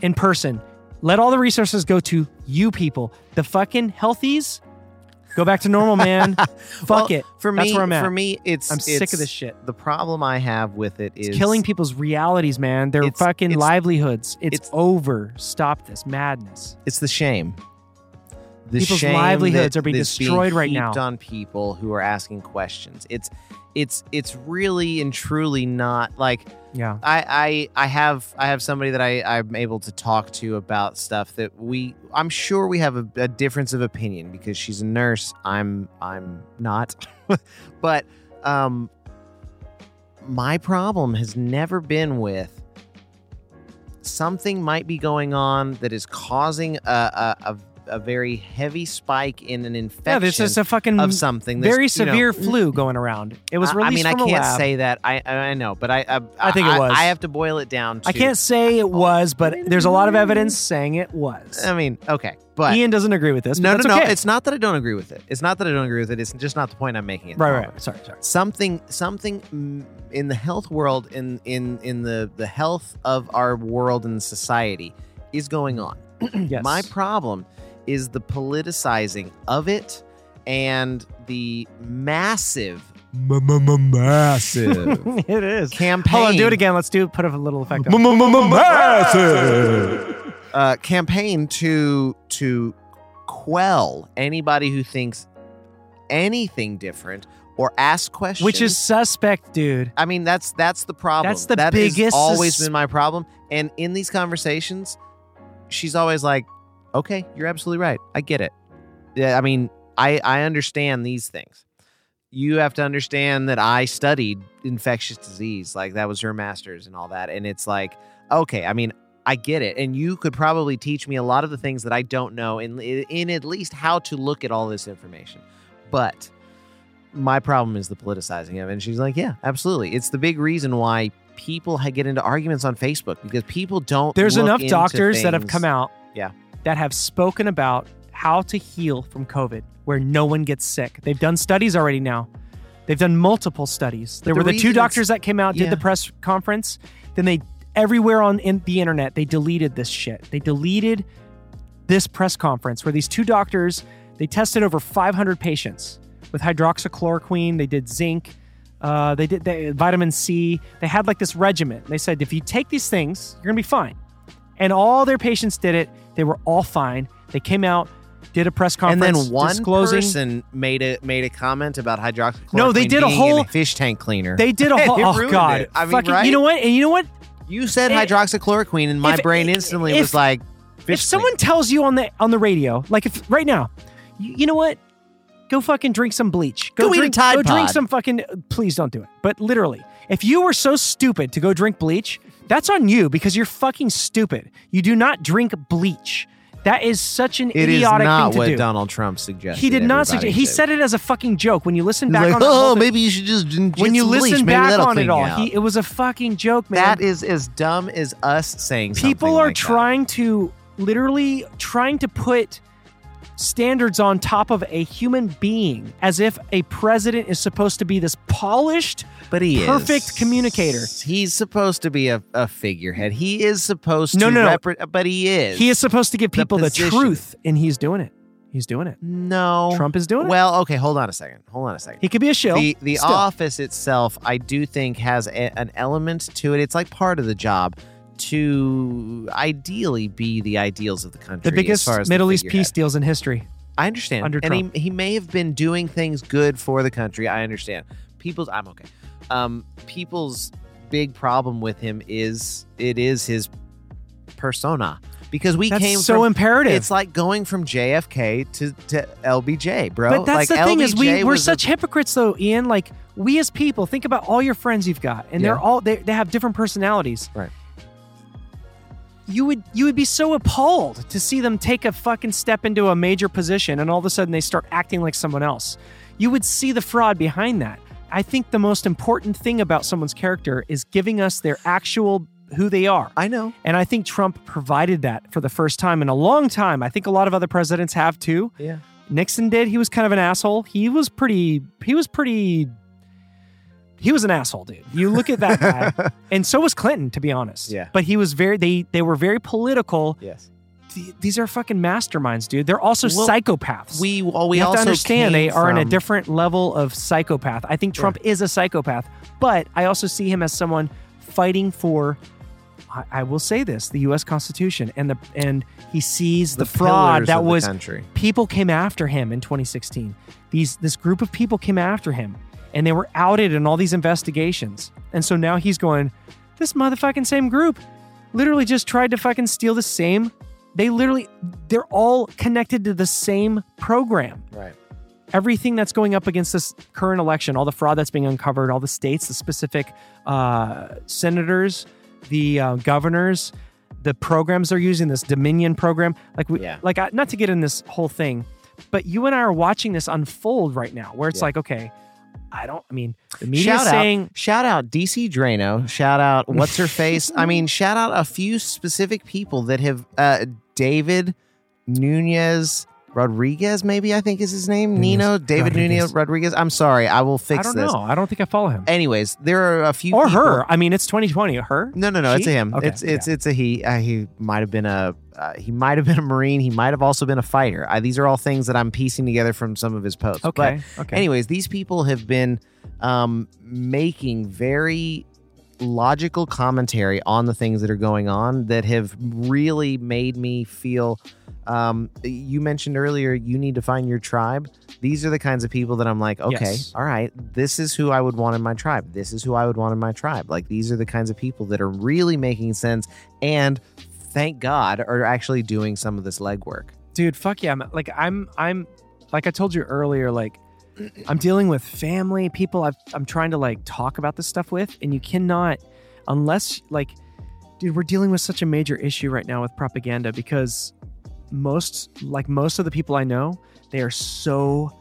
in person. Let all the resources go to you people. The fucking healthies. Go back to normal, man. Fuck well, it. For me, that's where I'm at. For me, it's I'm it's, sick of this shit. The problem I have with it is it's killing people's realities, man. Their it's, fucking it's, livelihoods. It's, it's over. Stop this madness. It's the shame. the people's livelihoods are being destroyed right now on people who are asking questions. It's it's it's really and truly not like yeah. I, I I have I have somebody that I, I'm able to talk to about stuff that we I'm sure we have a, a difference of opinion because she's a nurse. I'm I'm not. But um, my problem has never been with something might be going on that is causing a a, a a very heavy spike in an infection. Yeah, there's just a fucking of something. Very severe know, flu going around. It was released I mean, from I can't lab. say that. I I know, but I I, I think I, it was. I have to boil it down to... I can't say it was, but there's a lot of evidence saying it was. I mean, okay, but... Ian doesn't agree with this, but No, that's no, no. Okay. It's not that I don't agree with it. It's not that I don't agree with it. It's just not the point I'm making. At right, right, right. Sorry, sorry. Something, something in the health world, in, in, in the, the health of our world and society is going on. Yes. My problem is the politicizing of it and the massive, massive it is campaign. Hold on, do it again. Let's do put a little effect on it. Massive uh, campaign to to quell anybody who thinks anything different or ask questions, which is suspect, dude. I mean, that's that's the problem. That's the that biggest. Has always sus- been my problem. And in these conversations, she's always like, okay, you're absolutely right. I get it. Yeah, I mean, I, I understand these things. You have to understand that I studied infectious disease. Like, that was her master's and all that. And it's like, okay, I mean, I get it. And you could probably teach me a lot of the things that I don't know in, in at least how to look at all this information. But my problem is the politicizing of it. And she's like, yeah, absolutely. It's the big reason why people get into arguments on Facebook because people don't There's look enough doctors things. that have come out. Yeah. That have spoken about how to heal from COVID, where no one gets sick. They've done studies already now. They've done multiple studies. But there the were the two doctors that came out, yeah. did the press conference. Then they, everywhere on in the internet, they deleted this shit. They deleted this press conference where these two doctors, they tested over five hundred patients with hydroxychloroquine. They did zinc. Uh, they did they, vitamin C. They had like this regimen. They said, if you take these things, you're going to be fine. And all their patients did it. They were all fine. They came out, did a press conference, and then one person made a made a comment about hydroxychloroquine. No, they did a whole fish tank cleaner. They did a whole. Oh god! It. I mean, fucking, right? You know what? And you know what? You said it, hydroxychloroquine, and my if, brain instantly if, was like, fish if someone cleaner. tells you on the on the radio, like if right now, you, you know what? Go fucking drink some bleach. Go, go drink, eat a Tide Pod. Go drink some fucking. Please don't do it. But literally, if you were so stupid to go drink bleach. That's on you because you're fucking stupid. You do not drink bleach. That is such an it idiotic thing to do. It is not what Donald Trump suggested. He did not suggest. He said it as a fucking joke. When you listen back like, on it, oh, maybe you should just get when you bleach, listen back on it all, he, it was a fucking joke, man. That is as dumb as us saying. People are like trying that. to literally trying to put standards on top of a human being as if a president is supposed to be this polished. But he perfect is. communicator. He's supposed to be a, a figurehead. He is supposed no, to no, no. Repre- but he is. He is supposed to give people the, the truth, and he's doing it. He's doing it. No. Trump is doing it. Well, okay, hold on a second. Hold on a second. He could be a shill. The, the office itself, I do think, has a, an element to it. It's like part of the job to ideally be the ideals of the country. The biggest as far as Middle the East peace deals in history. I understand. Under and Trump. He, he may have been doing things good for the country. I understand. People's, I'm okay. Um, people's big problem with him is it is his persona because we that's came so from, imperative. It's like going from J F K to, to L B J, bro. But that's like, the thing L B J is we we're such a, hypocrites though, Ian. Like we as people think about all your friends you've got, and yeah. they're all they they have different personalities. Right. You would you would be so appalled to see them take a fucking step into a major position, and all of a sudden they start acting like someone else. You would see the fraud behind that. I think the most important thing about someone's character is giving us their actual who they are. I know. And I think Trump provided that for the first time in a long time. I think a lot of other presidents have too. Yeah. Nixon did. He was kind of an asshole. He was pretty, he was pretty, he was an asshole, dude. You look at that guy. And so was Clinton, to be honest. Yeah. But he was very, they, they were very political. Yes. These are fucking masterminds, dude. They're also well, psychopaths. We, well, we you have also to understand they are from... in a different level of psychopath. I think Trump yeah. is a psychopath, but I also see him as someone fighting for I, I will say this, the U S Constitution, and the and he sees the, the fraud that was country. People came after him in twenty sixteen. These this group of people came after him, and they were outed in all these investigations. And so now he's going, this motherfucking same group literally just tried to fucking steal the same. They literally, they're all connected to the same program. Right. Everything that's going up against this current election, all the fraud that's being uncovered, all the states, the specific uh, senators, the uh, governors, the programs they're using, this Dominion program. Like, we, yeah. like I, not to get in this whole thing, but you and I are watching this unfold right now where it's yeah. like, okay, I don't, I mean, the media saying... Out, shout out D C Drano. Shout out What's-Her-Face. I mean, shout out a few specific people that have... Uh, David Nunes... Rodriguez, maybe I think is his name. Nunes. Nino, David Nunes Rodriguez. I'm sorry. I will fix this. I don't this. know. I don't think I follow him. Anyways, there are a few. Or people. her. I mean, it's twenty twenty. Her? No, no, no. She? It's a him. Okay. It's it's yeah. it's a he. Uh, he might have been a uh, he might have been a Marine. He might have also been a fighter. I, these are all things that I'm piecing together from some of his posts. Okay. But okay. Anyways, these people have been um, making very logical commentary on the things that are going on that have really made me feel. Um, you mentioned earlier, you need to find your tribe. These are the kinds of people that I'm like, okay, yes. all right, this is who I would want in my tribe. This is who I would want in my tribe. Like, these are the kinds of people that are really making sense and, thank God, are actually doing some of this legwork. Dude, fuck yeah. I'm, like, I'm, I'm, like I told you earlier, like, I'm dealing with family, people I've, I'm trying to, like, talk about this stuff with, and you cannot, unless, like, dude, we're dealing with such a major issue right now with propaganda because... Most like most of the people I know, they are so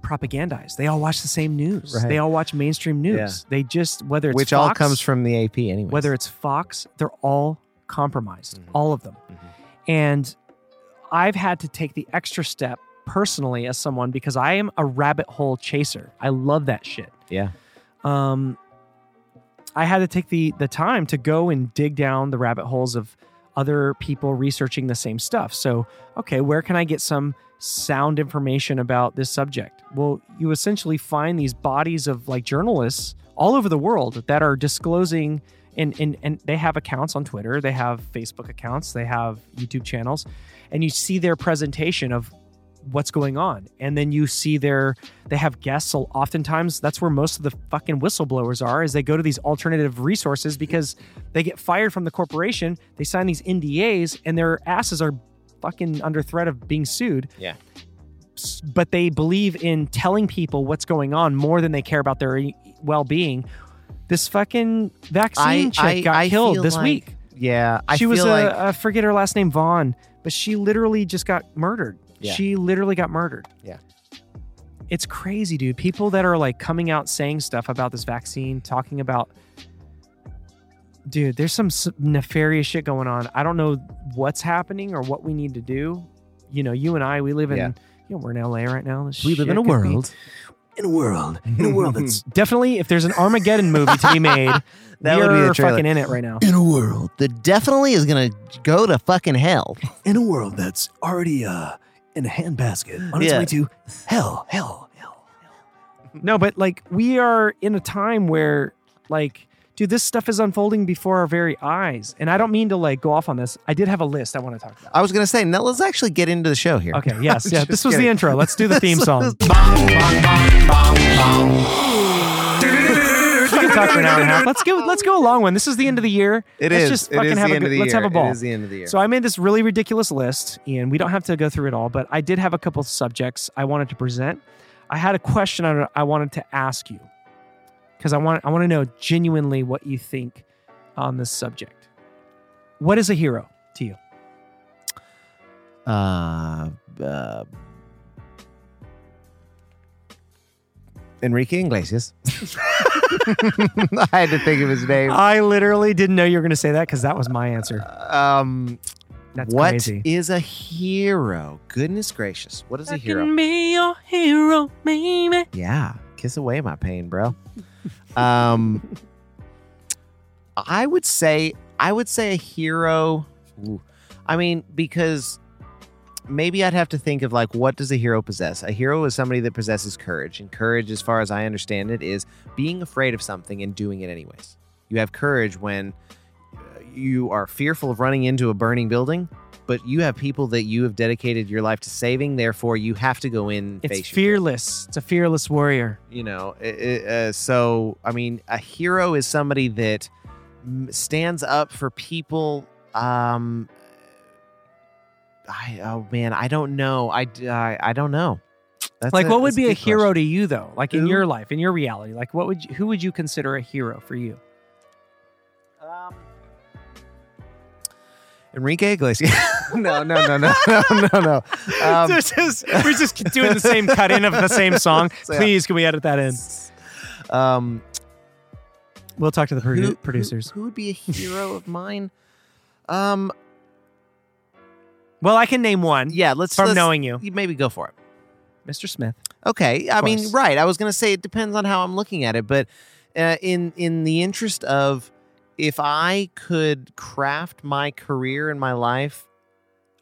propagandized. They all watch the same news. Right. They all watch mainstream news. Yeah. They just whether it's which Fox, all comes from the A P anyway. Whether it's Fox, they're all compromised, mm-hmm. all of them. Mm-hmm. And I've had to take the extra step personally as someone because I am a rabbit hole chaser. I love that shit. Yeah. Um, I had to take the the time to go and dig down the rabbit holes of. Other people researching the same stuff. So, okay, where can I get some sound information about this subject? Well, you essentially find these bodies of like journalists all over the world that are disclosing and, and, and they have accounts on Twitter, they have Facebook accounts, they have YouTube channels, and you see their presentation of what's going on. And then you see their, they have guests. So oftentimes that's where most of the fucking whistleblowers are, is they go to these alternative resources because they get fired from the corporation. They sign these N D As and their asses are fucking under threat of being sued. Yeah. But they believe in telling people what's going on more than they care about their well-being. This fucking vaccine I, chick I, got I killed this like, week. Yeah. I she feel was a, like... I forget her last name, Vaughn, but she literally just got murdered. Yeah. She literally got murdered. Yeah. It's crazy, dude. People that are like coming out saying stuff about this vaccine, talking about, dude, there's some nefarious shit going on. I don't know what's happening or what we need to do. You know, you and I, we live in, yeah. you know, we're in L A right now. This we live in a world, be... in a world, in a world that's definitely, if there's an Armageddon movie to be made, that would be the trailer. Fucking in it right now. In a world that definitely is going to go to fucking hell. In a world that's already, uh, in a handbasket on its yeah. way to hell, hell, hell, hell. No, but like we are in a time where like, dude, this stuff is unfolding before our very eyes. And I don't mean to like go off on this. I did have a list I want to talk about. I was going to say, now let's actually get into the show here. Okay, yes. yeah, this was kidding. The intro. Let's do the theme song. We can talk for an hour and a half. Let's go, let's go a long one. This is the end of the year. It let's is. Just fucking it is have the a end good, of the let's year. Have a ball. It is the end of the year. So I made this really ridiculous list, and we don't have to go through it all, but I did have a couple of subjects I wanted to present. I had a question I, I wanted to ask you. Because I want I want to know genuinely what you think on this subject. What is a hero to you? Uh, uh, Enrique Iglesias. I had to think of his name. I literally didn't know you were going to say that because that was my answer. Um, That's what crazy. Is a hero? Goodness gracious. What is I a hero? I can be your hero, baby. Yeah. Kiss away my pain, bro. Um, I would say, I would say a hero. Ooh, I mean, because maybe I'd have to think of like, what does a hero possess? A hero is somebody that possesses courage, and courage, as far as I understand it, is being afraid of something and doing it anyways. You have courage when you are fearful of running into a burning building, but you have people that you have dedicated your life to saving. Therefore, you have to go in. It's face fearless. It's a fearless warrior. You know, it, it, uh, so, I mean, a hero is somebody that stands up for people. Um, I, oh, man, I don't know. I, I, I don't know. That's like, a, what would be a, a hero question. To you, though? Like, in Ooh. your life, in your reality, like, what would you, who would you consider a hero for you? Um, Enrique Iglesias. no, no, no, no, no, no, no. Um, just, we're just doing the same cut in of the same song. So, Please, yeah. Can we edit that in? Um, we'll talk to the produ- who, producers. Who, who would be a hero of mine? Um. Well, I can name one. Yeah, let's from let's, knowing you. Maybe go for it. Mister Smith. Okay. I mean, right. I was going to say it depends on how I'm looking at it. But uh, in in the interest of, if I could craft my career and my life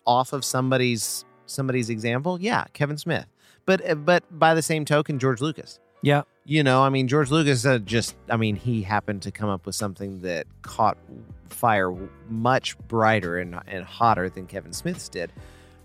off of somebody's somebody's example, yeah, Kevin Smith. But but by the same token, George Lucas. Yeah. You know, I mean, George Lucas uh, just, I mean, he happened to come up with something that caught fire much brighter and, and hotter than Kevin Smith's did.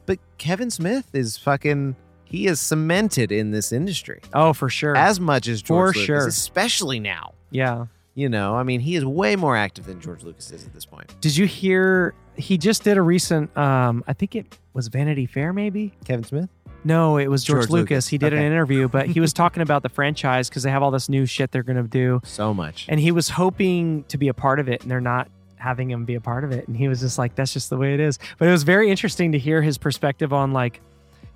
But Kevin Smith is fucking... He is cemented in this industry. Oh, for sure. As much as George for Lucas, sure. especially now. Yeah. You know, I mean, he is way more active than George Lucas is at this point. Did you hear? He just did a recent, um, I think it was Vanity Fair, maybe? Kevin Smith? No, it was George, George Lucas. Lucas. He did okay. an interview, but he was talking about the franchise because they have all this new shit they're going to do. So much. And he was hoping to be a part of it, and they're not having him be a part of it. And he was just like, that's just the way it is. But it was very interesting to hear his perspective on, like,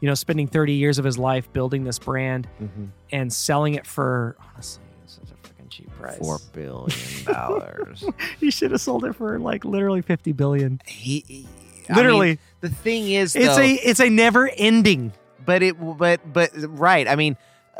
you know, spending thirty years of his life building this brand mm-hmm. and selling it for, honestly, such a fucking cheap price. four billion dollars He should have sold it for like literally fifty billion dollars He, he literally. I mean, the thing is, though, it's a it's a never ending. But it, but but right. I mean,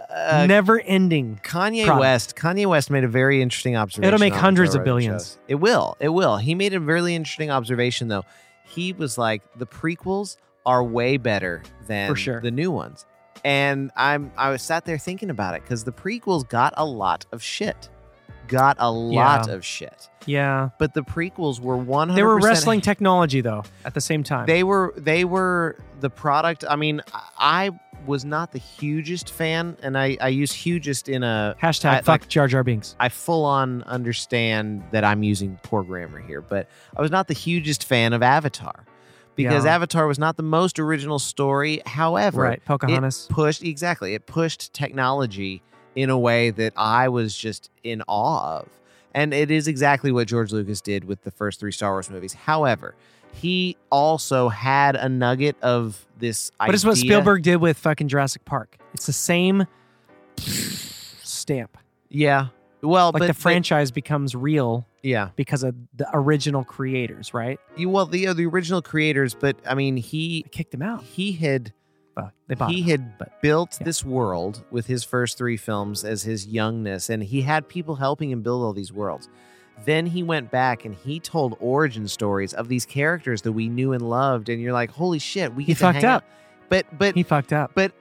uh, never ending. Kanye product. West. Kanye West made a very interesting observation. It'll make hundreds of billions. It will. It will. He made a really interesting observation, though. He was like, the prequels are way better than For sure. the new ones. And I'm I was sat there thinking about it because the prequels got a lot of shit. Got a lot yeah. of shit. Yeah. But the prequels were one hundred percent They were wrestling technology, though, at the same time. They were they were the product. I mean, I was not the hugest fan, and I, I use hugest in a... Hashtag I, fuck like, Jar Jar Binks. I full-on understand that I'm using poor grammar here, but I was not the hugest fan of Avatar. Because yeah. Avatar was not the most original story. However, right. Pocahontas. It pushed, exactly. It pushed technology in a way that I was just in awe of. And it is exactly what George Lucas did with the first three Star Wars movies. However, he also had a nugget of this idea. But it's what Spielberg did with fucking Jurassic Park. It's the same stamp. Yeah. Well, like but, the franchise but, becomes real, yeah, because of the original creators, right? You well, the the original creators, but I mean, he I kicked them out. He had, uh, they he had out, but, built yeah. this world with his first three films as his youngness, and he had people helping him build all these worlds. Then he went back and he told origin stories of these characters that we knew and loved, and you're like, holy shit, we get he to fucked hang up, out. but but he fucked up, but.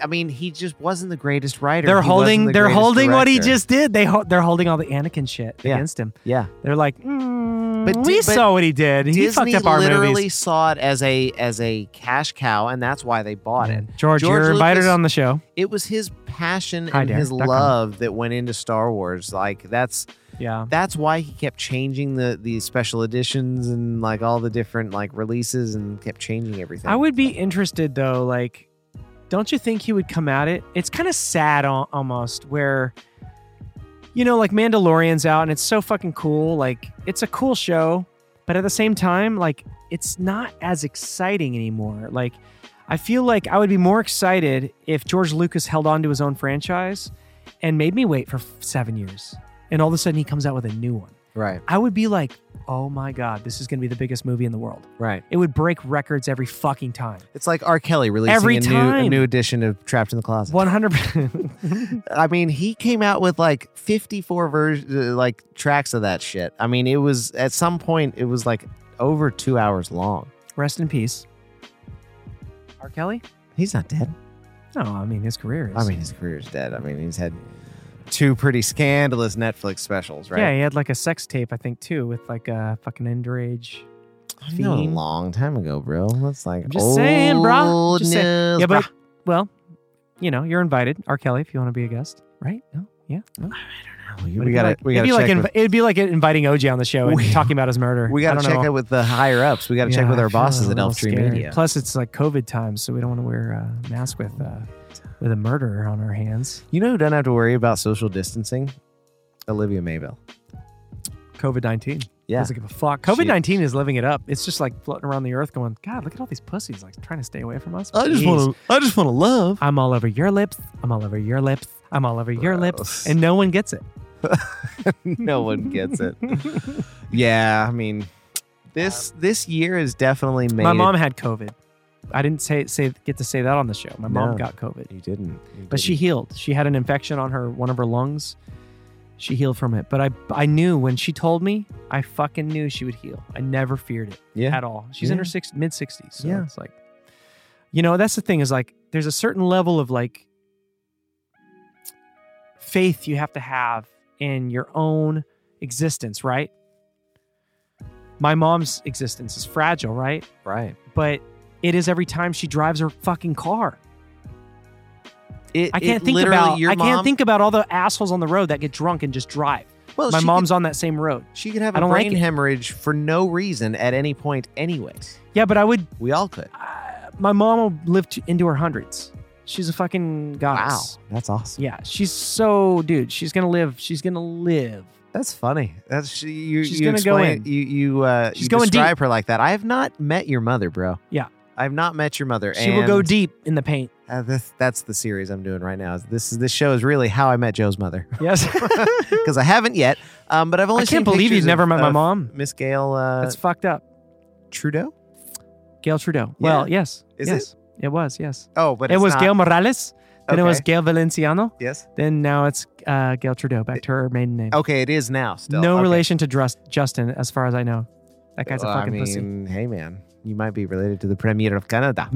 I mean, he just wasn't the greatest writer. They're he holding. The they're holding director. What he just did. They ho- they're holding all the Anakin shit yeah. against him. Yeah, they're like, mm, but we but saw what he did. Disney he fucked up our movies. Literally saw it as a as a cash cow, and that's why they bought yeah. it. George, George you're Lucas, invited on the show. It was his passion Hi and there. his dot love com. that went into Star Wars. Like that's yeah, that's why he kept changing the the special editions and like all the different like releases and kept changing everything. I would be interested though, like. Don't you think he would come at it? It's kind of sad almost where, you know, like Mandalorian's out and it's so fucking cool. Like, it's a cool show, but at the same time, like, it's not as exciting anymore. Like, I feel like I would be more excited if George Lucas held on to his own franchise and made me wait for seven years. And all of a sudden he comes out with a new one. Right. I would be like, oh my God, this is going to be the biggest movie in the world. Right. It would break records every fucking time. It's like R. Kelly releasing every a, time. New, a new edition of Trapped in the Closet. one hundred percent I mean, he came out with like fifty-four vers- like tracks of that shit. I mean, it was at some point, it was like over two hours long. Rest in peace. R. Kelly? He's not dead. No, I mean, his career is. I mean, his career is dead. I mean, he's had... two pretty scandalous Netflix specials, right? Yeah, he had like a sex tape, I think, too, with like a fucking underage. I know, a long time ago, bro. That's like I'm just old saying, bro. Just news, saying. Yeah, bro. But well, you know, you're invited, R. Kelly, if you want to be a guest, right? No, yeah. No? I don't know. We gotta, like, we gotta. It'd be like inv- with, it'd be like inviting O J on the show and we, talking about his murder. We gotta check know. it with the higher ups. We gotta yeah, check with our bosses at Elf Tree Media. Plus, it's like COVID times, so we don't want to wear a mask with. Uh, With a murderer on our hands. You know who doesn't have to worry about social distancing? Olivia Maybell. COVID nineteen. Yeah. Doesn't give a fuck. COVID nineteen is living it up. It's just like floating around the earth going, God, look at all these pussies like trying to stay away from us. Please. I just want to I just want to love. I'm all over your lips. I'm all over your lips. I'm all over Gross. your lips. And no one gets it. No one gets it. Yeah, I mean, this um, this year has definitely made... My mom had COVID. I didn't say say get to say that on the show. My no, mom got COVID. You didn't. You but didn't. She healed. She had an infection on her one of her lungs. She healed from it. But I I knew when she told me, I fucking knew she would heal. I never feared it yeah. at all. She's yeah. in her six, mid-sixties. So yeah. it's like, you know, that's the thing is like, there's a certain level of like faith you have to have in your own existence, right? My mom's existence is fragile, right? Right. But... It is every time she drives her fucking car. It, I can't it think about. Your I mom, can't think about all the assholes on the road that get drunk and just drive. Well, my mom's could, on that same road. She could have a brain like hemorrhage for no reason at any point, anyways. Yeah, but I would. We all could. Uh, my mom will live to, into her hundreds. She's a fucking goddess. Wow, that's awesome. Yeah, she's so dude. She's gonna live. She's gonna live. That's funny. That's she. You, she's you gonna explain, go in. You you. Uh, she's you going describe deep. her like that. I have not met your mother, bro. Yeah. I've not met your mother. She and will go deep in the paint. Uh, this, that's the series I'm doing right now. This is this show is really how I met Joe's mother. Yes, because I haven't yet. Um, but I've only. I can't seen believe you've never of, met my mom, Miss Gail. Uh, that's fucked up. Trudeau, Gail Trudeau. Yeah. Well, yes, is yes, it? It was yes. Oh, but it's it was not... Gail Morales. Then okay. It was Gail Valenciano. Yes. Then now it's uh, Gail Trudeau. Back to her maiden name. Okay, it is now. Still, no okay. relation to Drust, Justin, as far as I know. That guy's well, a fucking I mean, pussy. Hey, man. You might be related to the Premier of Canada.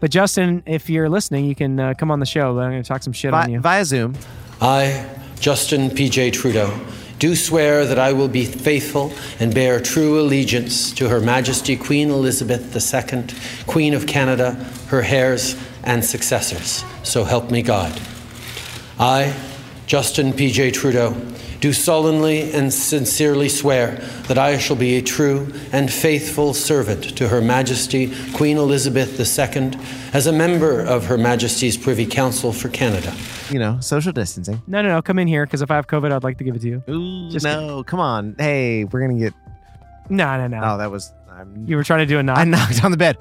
But Justin, if you're listening, you can uh, come on the show. I'm going to talk some shit Vi- on you. Via Zoom. I, Justin P J. Trudeau, do swear that I will be faithful and bear true allegiance to Her Majesty Queen Elizabeth the Second, Queen of Canada, her heirs and successors. So help me God. I, Justin P J. Trudeau, do solemnly and sincerely swear that I shall be a true and faithful servant to Her Majesty Queen Elizabeth the Second as a member of Her Majesty's Privy Council for Canada. You know, social distancing. No, no, no. Come in here because if I have COVID, I'd like to give it to you. Ooh, Just no. Kidding. Come on. Hey, we're going to get. No, no, no. Oh, that was. I'm... You were trying to do a knock. I knocked on the bed.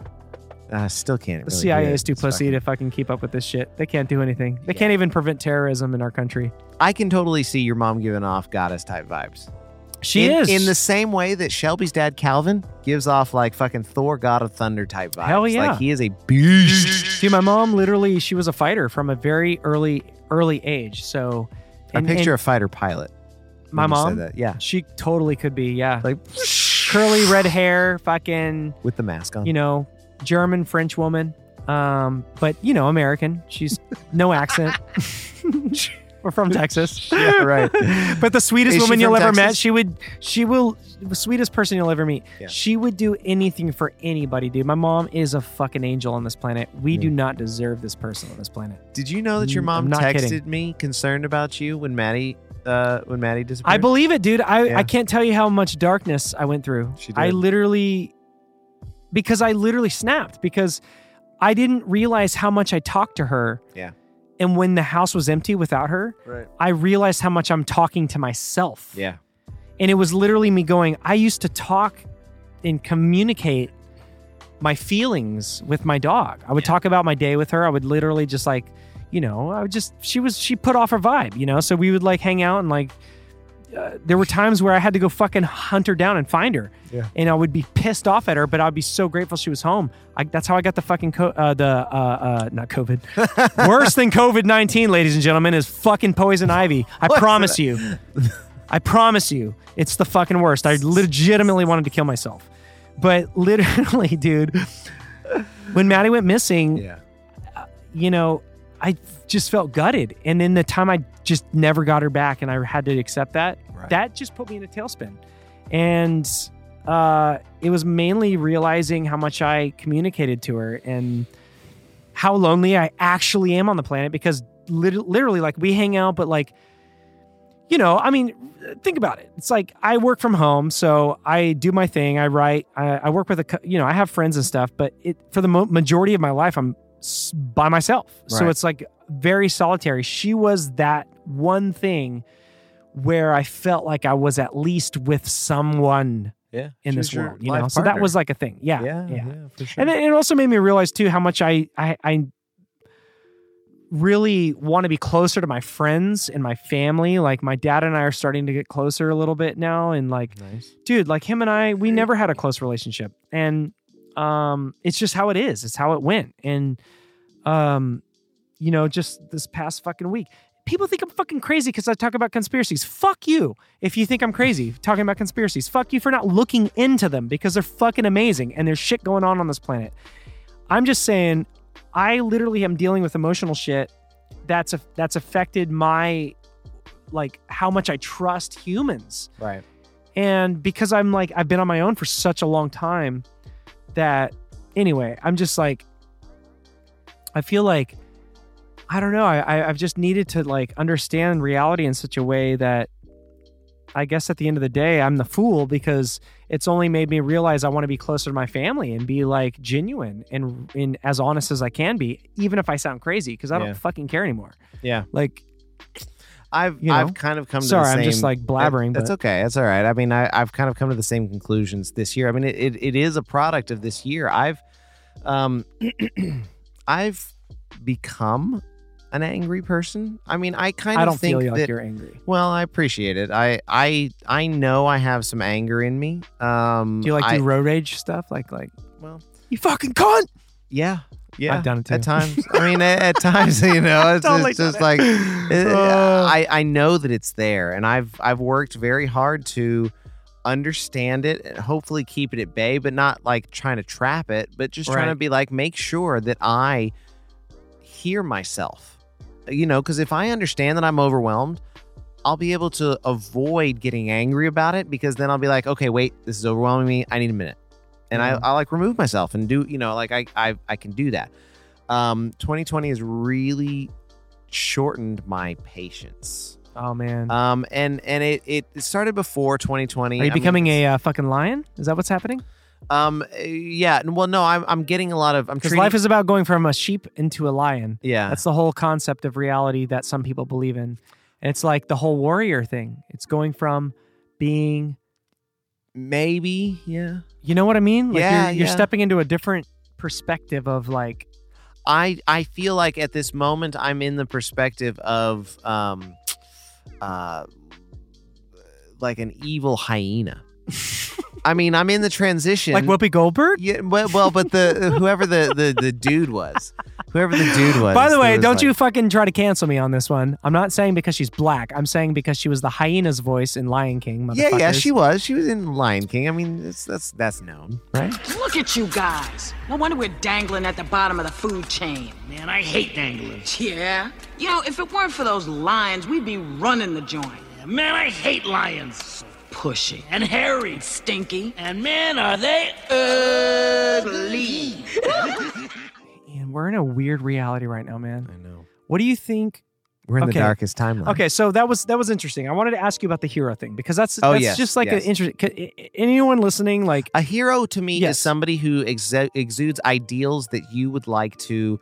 I uh, still can't. Really the C I A is too it's pussy fucking... to fucking keep up with this shit. They can't do anything. They yeah. can't even prevent terrorism in our country. I can totally see your mom giving off goddess type vibes. She in, is. In the same way that Shelby's dad, Calvin, gives off like fucking Thor, God of Thunder type vibes. Hell yeah. Like he is a beast. Dude, my mom literally, she was a fighter from a very early, early age. So and, I picture a fighter pilot. My mom? That. Yeah. She totally could be. Yeah. Like curly red hair, fucking. With the mask on. You know. German, French woman, um, but, you know, American. She's no accent. We're from Texas. Yeah, right. But the sweetest Is woman you'll ever Texas? met, she would, she will, the sweetest person you'll ever meet. Yeah. She would do anything for anybody, dude. My mom is a fucking angel on this planet. We mm. do not deserve this person on this planet. Did you know that your mom texted kidding. me concerned about you when Maddie, uh, when Maddie disappeared? I believe it, dude. I, yeah. I can't tell you how much darkness I went through. She did. I literally... Because I literally snapped because I didn't realize how much I talked to her. Yeah. And when the house was empty without her, right. I realized how much I'm talking to myself. Yeah. And it was literally me going, I used to talk and communicate my feelings with my dog. I would yeah. talk about my day with her. I would literally just like, you know, I would just, she was, she put off her vibe, you know? So we would like hang out and like, Uh, there were times where I had to go fucking hunt her down and find her. Yeah. And I would be pissed off at her, but I'd be so grateful she was home. I, that's how I got the fucking, co- uh, the, uh, uh, not COVID. Worse than COVID nineteen, ladies and gentlemen, is fucking poison ivy. I What's promise that? you. I promise you. It's the fucking worst. I legitimately wanted to kill myself. But literally, dude, when Maddie went missing, yeah. uh, you know, I just felt gutted. And in the time I just never got her back and I had to accept that, right. that just put me in a tailspin. And uh, it was mainly realizing how much I communicated to her and how lonely I actually am on the planet, because lit- literally like we hang out, but like, you know, I mean, think about it. It's like I work from home, so I do my thing. I write, I, I work with a, you know, I have friends and stuff, but it, for the mo- majority of my life, I'm by myself. Right. So it's like very solitary. She was that one thing where I felt like I was at least with someone yeah, in this world, you know? So that was like a thing. Yeah. Yeah. yeah. yeah for sure. And it, it also made me realize too, how much I, I, I really want to be closer to my friends and my family. Like my dad and I are starting to get closer a little bit now. And like, nice. dude, like him and I, we never had a close relationship. And Um, it's just how it is. It's how it went. And, um, you know, just this past fucking week, people think I'm fucking crazy because I talk about conspiracies. Fuck you. If you think I'm crazy talking about conspiracies, fuck you for not looking into them, because they're fucking amazing and there's shit going on on this planet. I'm just saying, I literally am dealing with emotional shit that's, a, that's affected my, like how much I trust humans. Right. And because I'm like, I've been on my own for such a long time, that anyway, I'm just like, I feel like, I don't know. I, I've just needed to like understand reality in such a way that I guess at the end of the day, I'm the fool, because it's only made me realize I want to be closer to my family and be like genuine and, and as honest as I can be, even if I sound crazy, because I don't yeah. fucking care anymore. Yeah. Like I've, you know? I've kind of come to Sorry, the same. Sorry, I'm just like blabbering. That, that's but. okay. That's all right. I mean, I, I've kind of come to the same conclusions this year. I mean, it, it, it is a product of this year. I've, um, I've become an angry person. I mean, I kind of I don't think feel like that, you're angry. Well, I appreciate it. I, I, I know I have some anger in me. Um, do you like I, do road rage stuff? Like, like, well, you fucking cunt. Yeah. Yeah, I've done it too. At times. I mean, at, at times, you know, it's, totally it's just like, it, uh, I, I know that it's there, and I've I've worked very hard to understand it and hopefully keep it at bay, but not like trying to trap it, but just right. trying to be like, make sure that I hear myself, you know, because if I understand that I'm overwhelmed, I'll be able to avoid getting angry about it, because then I'll be like, okay, wait, this is overwhelming me. I need a minute. And I, I like remove myself and do, you know, like I I, I can do that. Um, twenty twenty has really shortened my patience. Oh, man. Um, and and it, it started before twenty twenty. Are you I becoming mean, a uh, fucking lion? Is that what's happening? Um, yeah. Well, no, I'm, I'm getting a lot of... Because life is about going from a sheep into a lion. Yeah. That's the whole concept of reality that some people believe in. And it's like the whole warrior thing. It's going from being... Maybe, yeah. You know what I mean? Like yeah, you're, you're yeah. stepping into a different perspective of like... I I feel like at this moment, I'm in the perspective of um, uh, like an evil hyena. I mean, I'm in the transition. Like Whoopi Goldberg? Yeah. Well, well but the whoever the, the, the dude was. Whoever the dude was. By the way, don't like, you fucking try to cancel me on this one. I'm not saying because she's black. I'm saying because she was the hyena's voice in Lion King. Yeah, yeah, she was. She was in Lion King. I mean, it's, that's that's known, right? Look at you guys. No wonder we're dangling at the bottom of the food chain. Man, I hate dangling. Yeah. You know, if it weren't for those lions, we'd be running the joint. Yeah, man, I hate lions. Pushy and hairy and stinky, and man, are they ugly. And we're in a weird reality right now, man. I know. What do you think? We're in okay. the darkest timeline. Okay, so that was that was interesting. I wanted to ask you about the hero thing, because that's oh, that's yes, just like yes. an interesting. Anyone listening, like a hero to me yes. is somebody who ex- exudes ideals that you would like to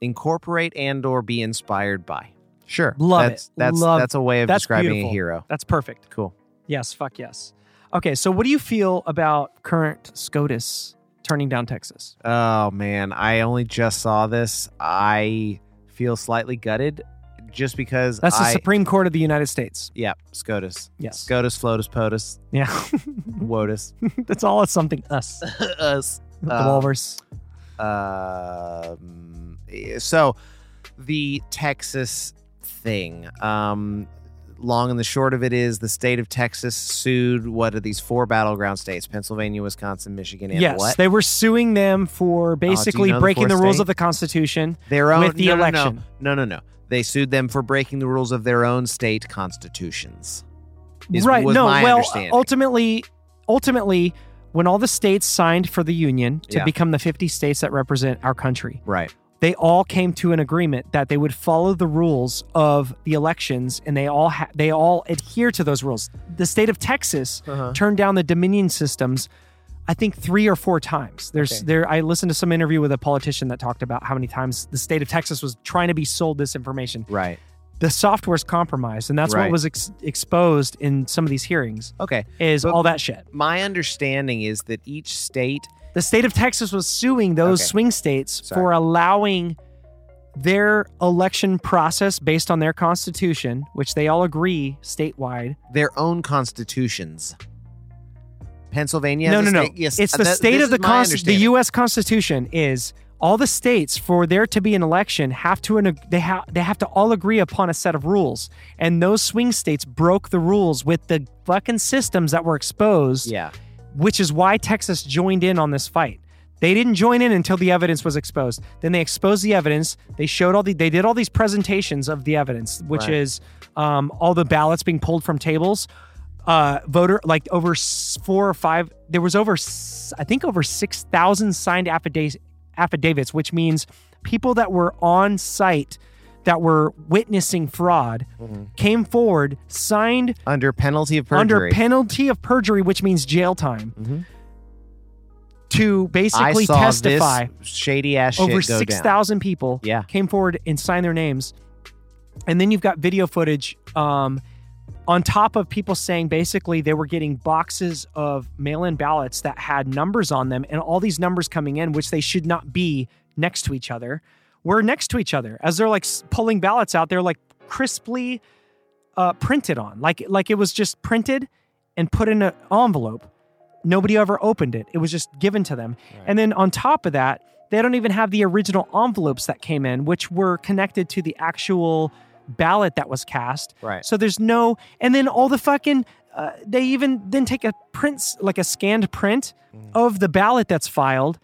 incorporate and or be inspired by. Sure, love that's, it. That's love that's a way of describing beautiful. a hero. That's perfect. Cool. Yes, fuck yes. Okay, so what do you feel about current SCOTUS turning down Texas? Oh, man, I only just saw this. I feel slightly gutted just because That's I, the Supreme Court of the United States. Yeah, SCOTUS. Yes. SCOTUS, FLOTUS, POTUS. Yeah. WOTUS. That's all it's something. Us. Us. The uh, Wolvers. Uh, so, the Texas thing. Um... long and the short of it is the state of Texas sued, what are these four battleground states? Pennsylvania, Wisconsin, Michigan, and yes, what? Yes, they were suing them for basically oh, you know breaking the, the rules state? of the Constitution their own, with the no, election. No, no, no, no. They sued them for breaking the rules of their own state constitutions. Is, right, no, well, ultimately, ultimately, when all the states signed for the Union to yeah. become the fifty states that represent our country, right, they all came to an agreement that they would follow the rules of the elections, and they all ha- they all adhere to those rules. The state of Texas uh-huh. turned down the Dominion systems, I think, three or four times. There's okay. there. I listened to some interview with a politician that talked about how many times the state of Texas was trying to be sold this information. Right. The software's compromised, and that's right. what was ex- exposed in some of these hearings. Okay. Is but all that shit. My understanding is that each state... The state of Texas was suing those okay. swing states Sorry. for allowing their election process based on their constitution, which they all agree statewide. Their own constitutions. Pennsylvania? No, no, no. State, yes, it's the that, state of the constitution. The U S Constitution is... All the states, for there to be an election, have to they have they have to all agree upon a set of rules, and those swing states broke the rules with the fucking systems that were exposed. Yeah, which is why Texas joined in on this fight. They didn't join in until the evidence was exposed. Then they exposed the evidence. They showed all the they did all these presentations of the evidence, which right. is um, all the ballots being pulled from tables. Uh, voter, like over four or five, there was over I think over six thousand signed affidavits. affidavits, which means people that were on site that were witnessing fraud mm-hmm. came forward, signed under penalty of perjury, under penalty of perjury, which means jail time mm-hmm. to basically I saw testify this shady ass shit over six thousand people yeah. came forward and signed their names. And then you've got video footage, um, on top of people saying basically they were getting boxes of mail-in ballots that had numbers on them and all these numbers coming in, which they should not be next to each other, were next to each other. As they're like pulling ballots out, they're like crisply uh, printed on. Like, like it was just printed and put in an envelope. Nobody ever opened it. It was just given to them. Right. And then on top of that, they don't even have the original envelopes that came in, which were connected to the actual... ballot that was cast. Right. So there's no, and then all the fucking, uh, they even then take a print, like a scanned print mm. of the ballot that's filed.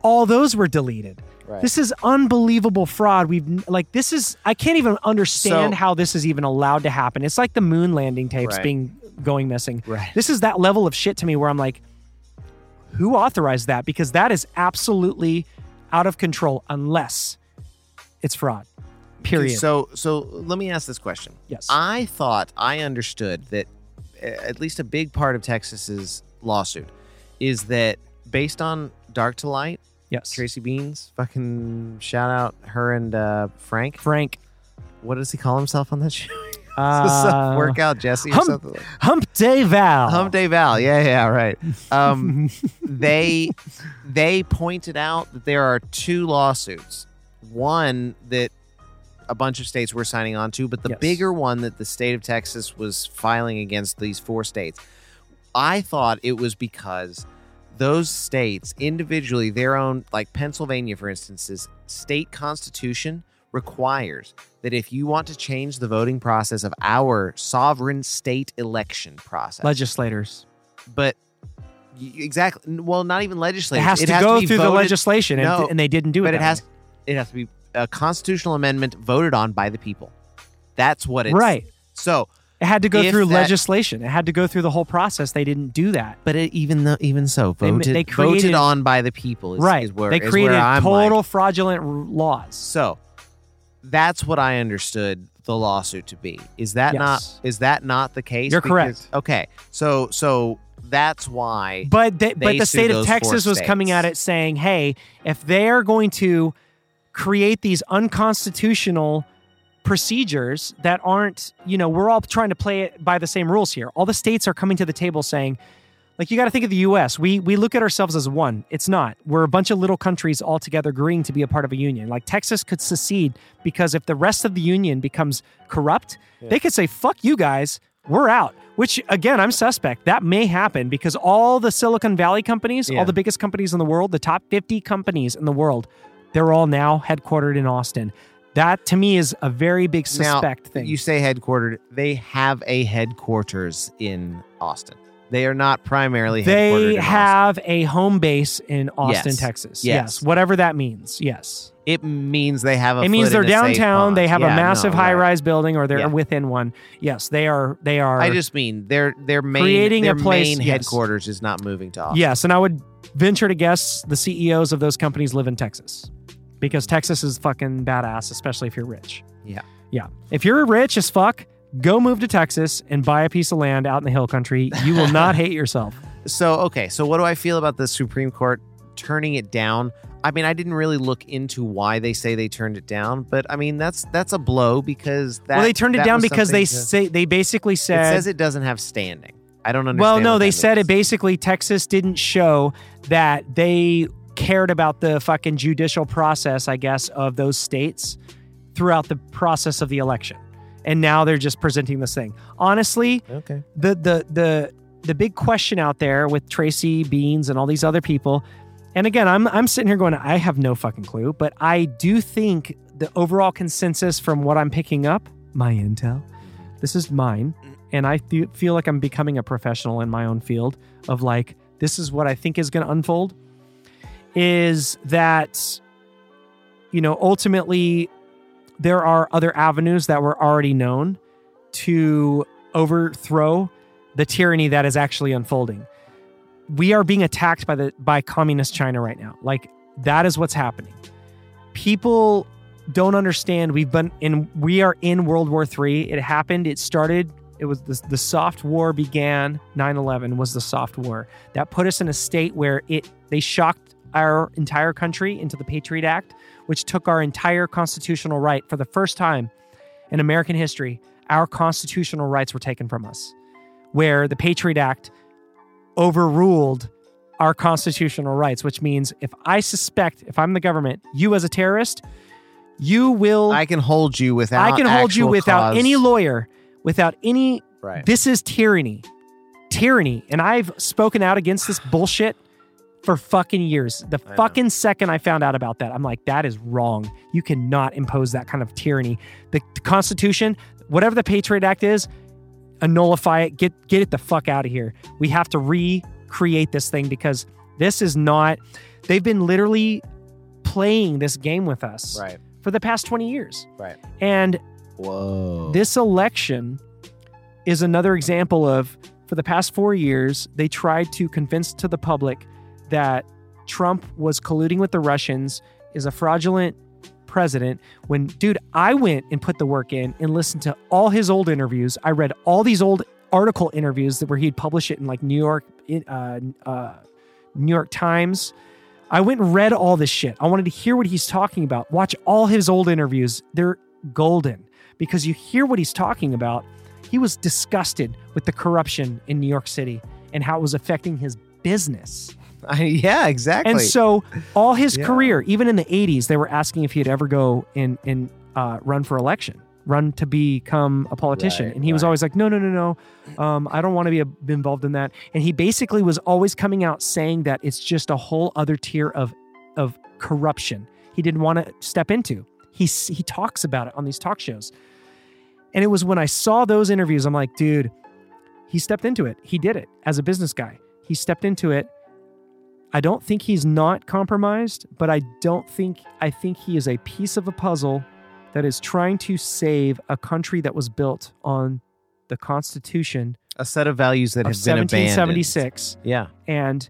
All those were deleted. Right. This is unbelievable fraud. We've like, this is, I can't even understand so, how this is even allowed to happen. It's like the moon landing tapes right. being going missing. Right. This is that level of shit to me where I'm like, who authorized that? Because that is absolutely out of control unless it's fraud. Period. Okay, so, so let me ask this question. Yes. I thought I understood that at least a big part of Texas's lawsuit is that based on Dark to Light, yes. Tracy Beans, fucking shout out her and uh, Frank. Frank. What does he call himself on that show? Uh, workout Jesse or hump, something. Like Hump Day Val. Hump Day Val. Yeah, yeah, right. Um, they they pointed out that there are two lawsuits. One that a bunch of states were signing on to, but the yes. bigger one that the state of Texas was filing against these four states, I thought it was because those states individually, their own, like Pennsylvania, for instance, state constitution requires that if you want to change the voting process of our sovereign state election process, legislators, but exactly, well, not even legislators. It has it to has go to through voted. the legislation, no, and, and they didn't do it. But it has, way. it has to be. A constitutional amendment voted on by the people. That's what it's... Right. So... It had to go through that, legislation. It had to go through the whole process. They didn't do that. But it, even though, even so, voted, they, they created, voted on by the people is, right. is where, they created is where total like. fraudulent laws. So, that's what I understood the lawsuit to be. Is that yes. not Is that not the case? You're because, correct. Okay. So, so that's why... But, they, they but the state of Texas was states. coming at it saying, hey, if they're going to... create these unconstitutional procedures that aren't, you know, we're all trying to play it by the same rules here. All the states are coming to the table saying, like, you got to think of the U S. We we look at ourselves as one. It's not. We're a bunch of little countries all together agreeing to be a part of a union. Like Texas could secede because if the rest of the union becomes corrupt, yeah. they could say, fuck you guys, we're out. Which, again, I'm suspect. That may happen because all the Silicon Valley companies, yeah. all the biggest companies in the world, the top fifty companies in the world, they're all now headquartered in Austin. That, to me, is a very big suspect now, thing. You say headquartered. They have a headquarters in Austin. They are not primarily they headquartered in They have Austin. a home base in Austin, yes. Texas. Yes. yes. Whatever that means. Yes. It means they have a It means they're downtown. They have yeah, a massive no, high-rise right. building, or they're yeah. within one. Yes, they are. They are. I just mean their their main creating their a place, main yes. headquarters is not moving to Austin. Yes, and I would venture to guess the C E Os of those companies live in Texas, because Texas is fucking badass, especially if you're rich. Yeah, yeah. If you're rich as fuck, go move to Texas and buy a piece of land out in the hill country. You will not hate yourself. So okay, so what do I feel about the Supreme Court turning it down? I mean, I didn't really look into why they say they turned it down, but I mean, that's that's a blow because that. Well, they turned it down because they to, say they basically said it says it doesn't have standing. I don't understand. Well, no, they said it basically Texas didn't show that they cared about the fucking judicial process, I guess, of those states throughout the process of the election, and now they're just presenting this thing. Honestly, okay. the the the the big question out there with Tracy Beans and all these other people. And again, I'm I'm sitting here going, I have no fucking clue, but I do think the overall consensus from what I'm picking up, my intel, this is mine, and I th- feel like I'm becoming a professional in my own field of like, this is what I think is going to unfold, is that, you know, ultimately there are other avenues that were already known to overthrow the tyranny that is actually unfolding. We are being attacked by the by communist China right now. Like, that is what's happening. People don't understand. We've been in, we are in World War Three. It happened. It started. It was the, the soft war began. nine eleven was the soft war that put us in a state where it, they shocked our entire country into the Patriot Act, which took our entire constitutional right for the first time in American history. Our constitutional rights were taken from us, where the Patriot Act overruled our constitutional rights, which means if I suspect, if I'm the government, you as a terrorist, you will... I can hold you without I can hold you without cause. any lawyer, without any... Right. This is tyranny. Tyranny. And I've spoken out against this bullshit for fucking years. The I fucking know. second I found out about that, I'm like, that is wrong. You cannot impose that kind of tyranny. The, the Constitution, whatever the Patriot Act is, nullify it, get get it the fuck out of here. We have to recreate this thing because this is not, they've been literally playing this game with us right. for the past twenty years. Right. And Whoa. This election is another example of, for the past four years, they tried to convince to the public that Trump was colluding with the Russians, is a fraudulent president, when dude, I went and put the work in and listened to all his old interviews. I read all these old article interviews that where he'd publish it in like New York, uh, uh, New York Times. I went and read all this shit. I wanted to hear what he's talking about. Watch all his old interviews. They're golden because you hear what he's talking about. He was disgusted with the corruption in New York City and how it was affecting his business. I, yeah, exactly. And so all his yeah. career, even in the eighties, they were asking if he'd ever go and and uh, run for election, run to become a politician. Right, and he right. was always like, no, no, no, no. Um, I don't want to be, a, be involved in that. And he basically was always coming out saying that it's just a whole other tier of of corruption he didn't want to step into. He, he talks about it on these talk shows. And it was when I saw those interviews, I'm like, dude, he stepped into it. He did it as a business guy. He stepped into it. I don't think he's not compromised, but I don't think, I think he is a piece of a puzzle that is trying to save a country that was built on the Constitution. A set of values that have been seventeen seventy-six. Abandoned. Yeah. And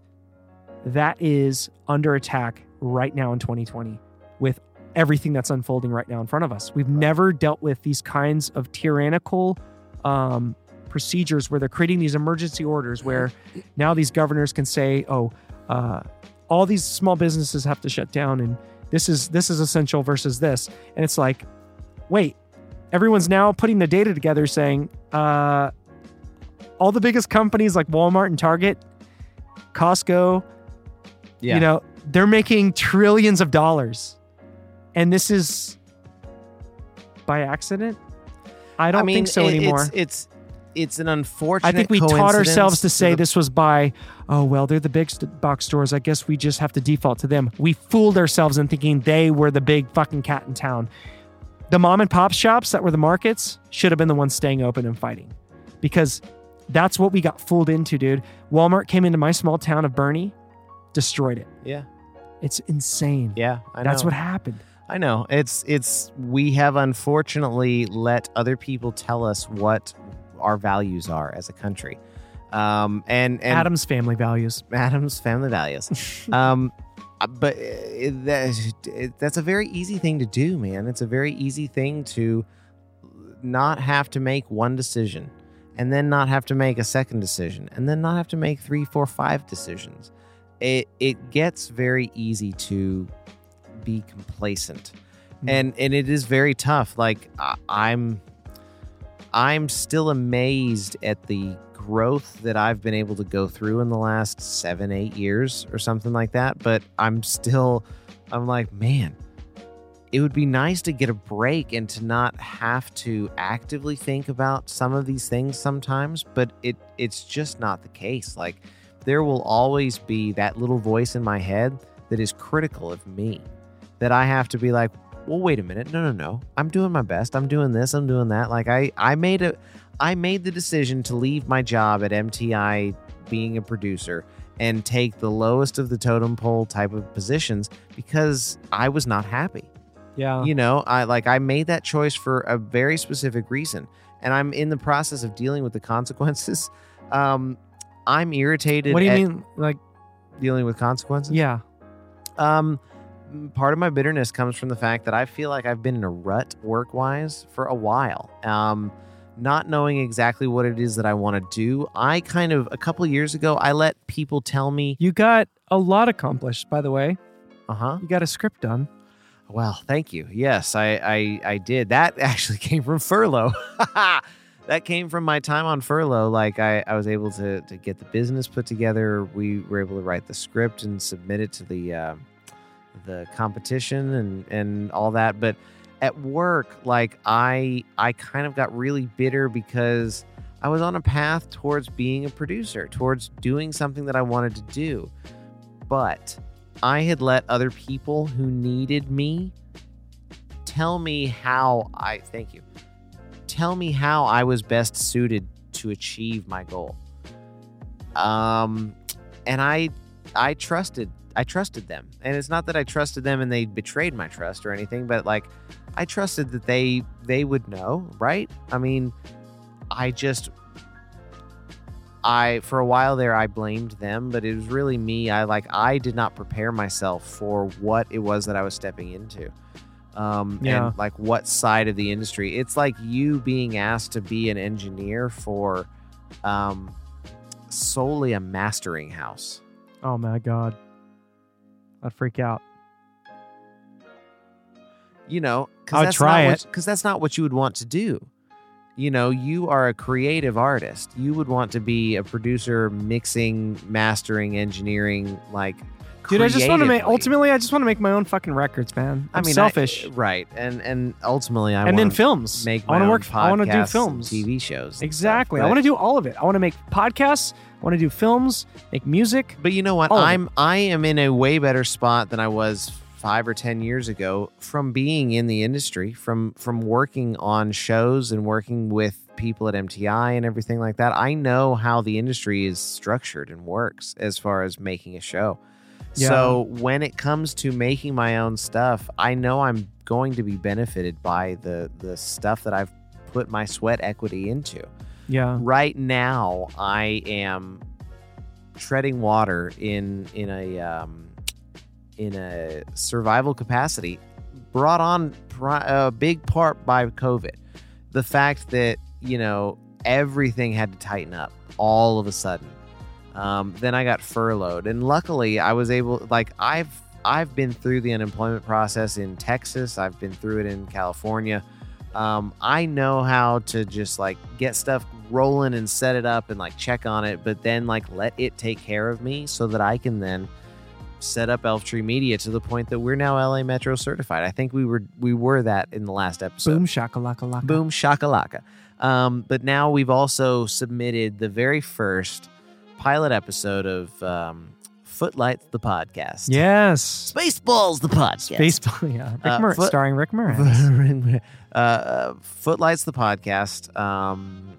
that is under attack right now in twenty twenty with everything that's unfolding right now in front of us. We've right. never dealt with these kinds of tyrannical, um, procedures where they're creating these emergency orders where now these governors can say, oh, Uh, all these small businesses have to shut down, and this is this is essential versus this. And it's like, wait, everyone's now putting the data together saying uh, all the biggest companies like Walmart and Target, Costco, yeah. you know, they're making trillions of dollars. And this is by accident? I don't I mean, think so it, anymore. It's... it's- It's an unfortunate I think we taught ourselves to say to the, this was by, oh, well, they're the big st- box stores. I guess we just have to default to them. We fooled ourselves in thinking they were the big fucking cat in town. The mom and pop shops that were the markets should have been the ones staying open and fighting, because that's what we got fooled into, dude. Walmart came into my small town of Bernie, destroyed it. Yeah. It's insane. Yeah, I know. That's what happened. I know. It's, it's, we have unfortunately let other people tell us what our values are as a country. Um, and, and Adam's family values, Adam's family values. um, but it, that, it, that's a very easy thing to do, man. It's a very easy thing to not have to make one decision, and then not have to make a second decision, and then not have to make three, four, five decisions. It, it gets very easy to be complacent, mm. and and it is very tough. Like I, I'm, I'm still amazed at the growth that I've been able to go through in the last seven, eight years or something like that. But I'm still, I'm like, man, it would be nice to get a break and to not have to actively think about some of these things sometimes. But it, it's just not the case. Like, there will always be that little voice in my head that is critical of me, that I have to be like, well, wait a minute. No, no, no. I'm doing my best. I'm doing this. I'm doing that. Like I, I made a, I made the decision to leave my job at M T I being a producer and take the lowest of the totem pole type of positions because I was not happy. Yeah. You know, I like, I made that choice for a very specific reason, and I'm in the process of dealing with the consequences. Um, I'm irritated. What do you at mean? Like dealing with consequences? Yeah. Um, part of my bitterness comes from the fact that I feel like I've been in a rut work-wise for a while. Um, not knowing exactly what it is that I want to do. I kind of, a couple of years ago, I let people tell me. You got a lot accomplished, by the way. Uh-huh. You got a script done. Well, thank you. Yes, I, I, I did. That actually came from furlough. That came from my time on furlough. Like I, I was able to to get the business put together. We were able to write the script and submit it to the uh, the competition and, and all that. But at work, like I I kind of got really bitter because I was on a path towards being a producer, towards doing something that I wanted to do. But I had let other people who needed me tell me how I thank you. Tell me how I was best suited to achieve my goal. Um, and I, I trusted, I trusted them. And it's not that I trusted them and they betrayed my trust or anything, but like I trusted that they, they would know, right? I mean, I just, I, for a while there, I blamed them, but it was really me. I like, I did not prepare myself for what it was that I was stepping into. Um, yeah. And like what side of the industry. It's like you being asked to be an engineer for um, solely a mastering house. Oh my God. I'd freak out. You know, cause, I'd that's, try not it. What, cause that's not what you would want to do. You know, you are a creative artist. You would want to be a producer, mixing, mastering, engineering, like Dude, I just want to make, ultimately, I just want to make my own fucking records, man. I'm I mean, selfish. I, right. And and ultimately, I want to make my own films. I want to work, I want to do films. T V shows. Exactly. Stuff, I want to do all of it. I want to make podcasts. I want to do films, make music. But you know what? I'm, I am in a way better spot than I was five or ten years ago from being in the industry, from from working on shows and working with people at M T I and everything like that. I know how the industry is structured and works as far as making a show. Yeah. So when it comes to making my own stuff, I know I'm going to be benefited by the the stuff that I've put my sweat equity into. Yeah. Right now, I am treading water in in a um, in a survival capacity, brought on pri- a big part by COVID. The fact that, you know, everything had to tighten up all of a sudden. Um, then I got furloughed, and luckily I was able, like I've, I've been through the unemployment process in Texas. I've been through it in California. Um, I know how to just like get stuff rolling and set it up and like check on it, but then like let it take care of me so that I can then set up Elf Tree Media to the point that we're now L A Metro certified. I think we were, we were that in the last episode. Boom shakalaka laka. Boom shakalaka. Um, but now we've also submitted the very first pilot episode of um, Footlights the Podcast. Yes. Spaceballs the Podcast. Spaceballs, yeah. Rick uh, Mur- foot- starring Rick Moranis. uh, Footlights the Podcast um,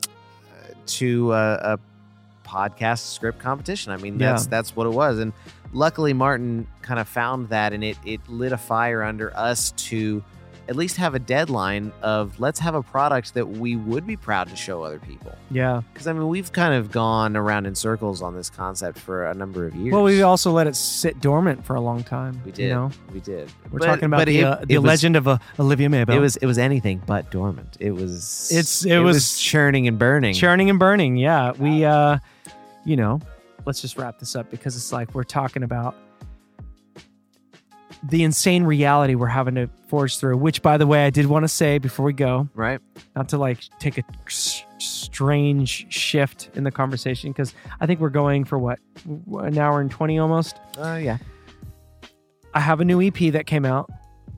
to uh, a podcast script competition. I mean, that's yeah. that's what it was. And luckily, Martin kind of found that, and it it lit a fire under us to at least have a deadline of let's have a product that we would be proud to show other people. Yeah. Because, I mean, we've kind of gone around in circles on this concept for a number of years. Well, we also let it sit dormant for a long time. We did. You know? We did. We're but, talking about the, it, uh, the legend was, of uh, Olivia Maybell. It was it was anything but dormant. It was it's it, it was, was churning and burning. Churning and burning, yeah. Wow. We, uh, you know, let's just wrap this up because it's like we're talking about the insane reality we're having to forge through, which, by the way, I did want to say before we go, right? Not to like take a s- strange shift in the conversation, because I think we're going for what, an hour and twenty almost. Oh uh, yeah. I have a new E P that came out.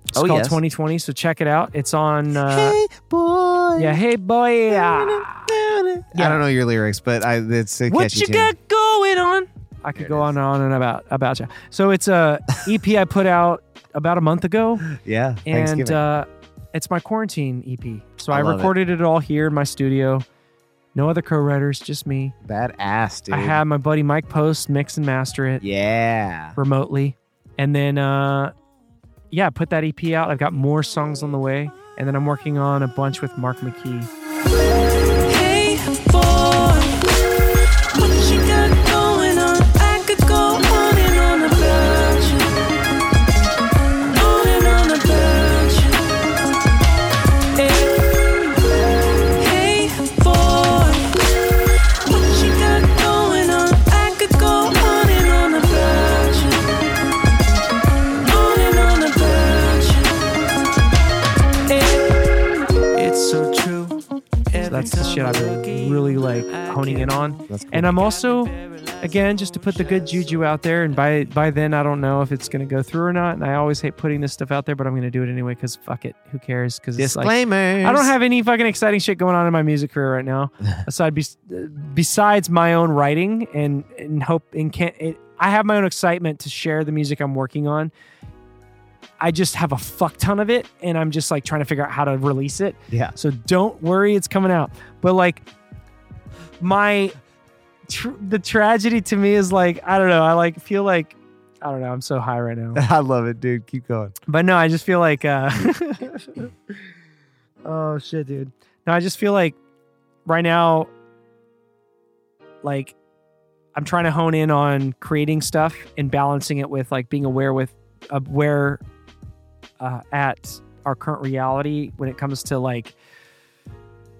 It's oh, called yes. twenty twenty, so check it out. It's on. Uh, hey boy. Yeah, hey boy. Yeah. I don't know your lyrics, but I it's a catchy what you tune. Got going on. I could go on and on and about about you. So it's a E P I put out about a month ago. Yeah, and uh, it's my quarantine E P. So I, I recorded it. it all here in my studio. No other co-writers, just me. Badass, dude. I had my buddy Mike Post mix and master it. Yeah, remotely, and then uh, yeah, put that E P out. I've got more songs on the way, and then I'm working on a bunch with Mark McKee. Hey boy, what you got? That's the shit I've been really like honing in on. That's cool. And I'm also, again, just to put the good juju out there. And by by then, I don't know if it's going to go through or not. And I always hate putting this stuff out there, but I'm going to do it anyway because fuck it. Who cares? Because it's like, I don't have any fucking exciting shit going on in my music career right now. Aside, be- besides my own writing and, and hope and can't, it, I have my own excitement to share the music I'm working on. I just have a fuck ton of it, and I'm just like trying to figure out how to release it. Yeah. So don't worry, it's coming out. But like, my tr- the tragedy to me is like, I don't know. I like feel like I don't know. I'm so high right now. I love it, dude. Keep going. But no, I just feel like, uh, oh shit, dude. No, I just feel like right now, like I'm trying to hone in on creating stuff and balancing it with like being aware with aware. Uh, at our current reality when it comes to like,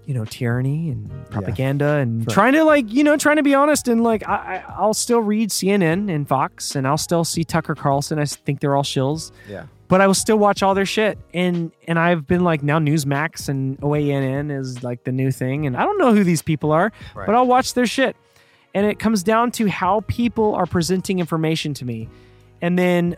you know, tyranny and propaganda yeah. and right. trying to like, you know, trying to be honest. And like, I, I, I'll still read C N N and Fox, and I'll still see Tucker Carlson. I think they're all shills. Yeah. But I will still watch all their shit. And, and I've been like, now Newsmax and O A N N is like the new thing. And I don't know who these people are, right. but I'll watch their shit. And it comes down to how people are presenting information to me. And then,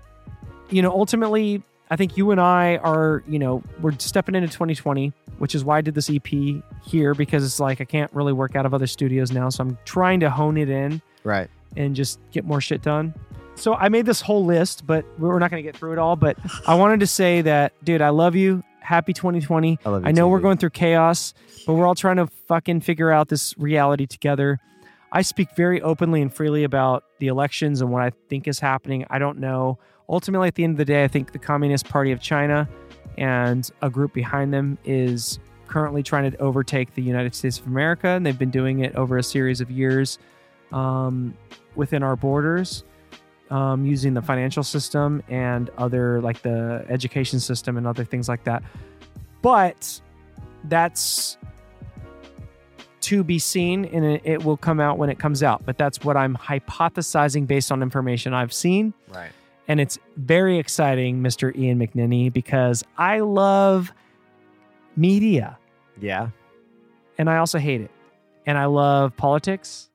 you know, ultimately, I think you and I are, you know, we're stepping into twenty twenty, which is why I did this E P here, because it's like I can't really work out of other studios now. So I'm trying to hone it in. Right. And just get more shit done. So I made this whole list, but we're not going to get through it all. But I wanted to say that, dude, I love you. Happy twenty twenty. I love you. I know too, we're dude. going through chaos, but we're all trying to fucking figure out this reality together. I speak very openly and freely about the elections and what I think is happening. I don't know. Ultimately, at the end of the day, I think the Communist Party of China and a group behind them is currently trying to overtake the United States of America, and they've been doing it over a series of years um, within our borders, um, using the financial system and other, like the education system and other things like that. But that's to be seen, and it will come out when it comes out. But that's what I'm hypothesizing based on information I've seen. Right. And it's very exciting, Mister Ian McNinney, because I love media. Yeah. And I also hate it. And I love politics.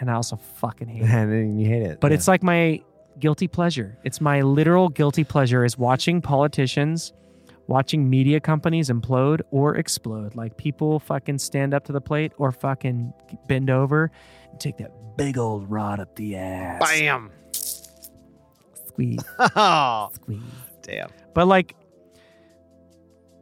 And I also fucking hate it. And you hate it. But yeah. It's like my guilty pleasure. It's my literal guilty pleasure is watching politicians, watching media companies implode or explode. Like people fucking stand up to the plate or fucking bend over and take that big old rod up the ass. Bam. Squeeze. Oh, squeeze. Damn. But like,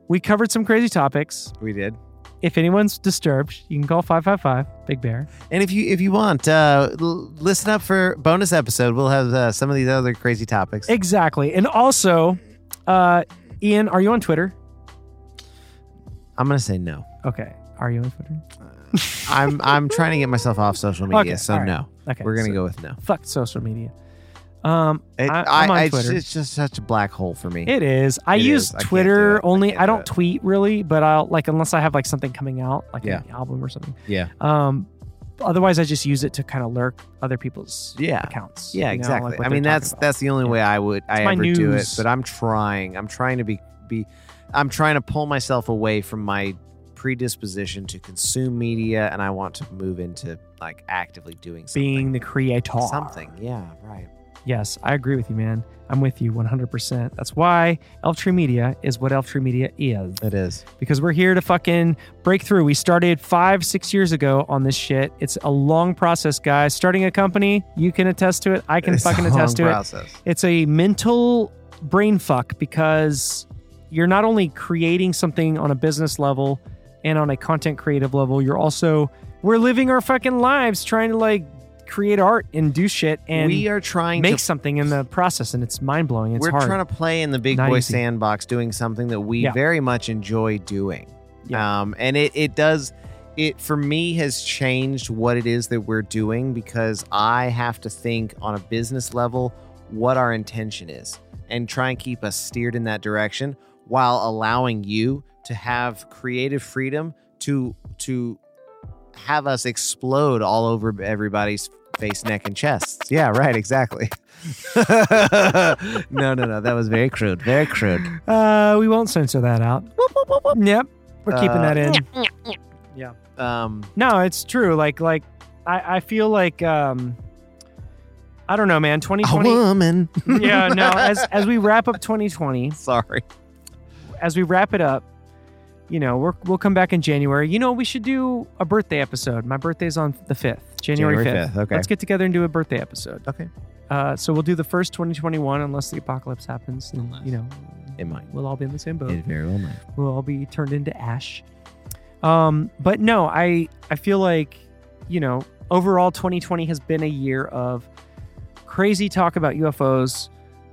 we covered some crazy topics. We did. If anyone's disturbed, you can call five five five Big Bear. And if you if you want, uh, l- listen up for bonus episode. We'll have uh, some of these other crazy topics. Exactly. And also, uh, Ian, are you on Twitter? I'm going to say no. Okay. Are you on Twitter? Uh, I'm I'm trying to get myself off social media, okay, so right. no. Okay, We're going to so go with no. Fuck social media. Um, it, I, I'm on I, Twitter. It's just such a black hole for me. It is. I it use is. Twitter I do only. I, I don't do tweet really, but I'll like unless I have like something coming out, like yeah. an album or something. Yeah. Um. Otherwise, I just use it to kind of lurk other people's yeah. accounts. Yeah. You know, exactly. Like I mean, that's about. that's the only yeah. way I would it's I ever news. do it. But I'm trying. I'm trying to be be. I'm trying to pull myself away from my predisposition to consume media, and I want to move into like actively doing something. Being the creator. Something. Yeah. Right. Yes, I agree with you, man. I'm with you one hundred percent. That's why Elf Tree Media is what Elf Tree Media is. It is. Because we're here to fucking break through. We started five, six years ago on this shit. It's a long process, guys. Starting a company, you can attest to it. I can it's fucking attest to process. it. It's a mental brain fuck because you're not only creating something on a business level and on a content creative level, you're also, we're living our fucking lives trying to like create art and do shit and we are trying make to, something in the process, and it's mind-blowing. It's we're hard. trying to play in the big Not boy easy. sandbox doing something that we yeah. very much enjoy doing. Yeah. Um, and it, it does, it for me has changed what it is that we're doing because I have to think on a business level what our intention is and try and keep us steered in that direction while allowing you to have creative freedom to to have us explode all over everybody's face, neck, and chests. Yeah, right, exactly. no, no, no. That was very crude. Very crude. Uh, we won't censor that out. Whoop, whoop, whoop, whoop. Yep. We're uh, keeping that in. Yeah. Um, no, it's true. Like, like I, I feel like, um, I don't know, man. twenty twenty A woman. yeah, no. As, as we wrap up twenty twenty Sorry. As we wrap it up, you know, we're, we'll come back in January. You know, we should do a birthday episode. My birthday's on the fifth January fifth Okay. Let's get together and do a birthday episode. Okay. Uh, so we'll do the first twenty twenty-one unless the apocalypse happens. And, unless you know, it might. We'll all be in the same boat. It very well might. We'll all be turned into ash. Um, but no, I I feel like, you know, overall twenty twenty has been a year of crazy talk about U F Os,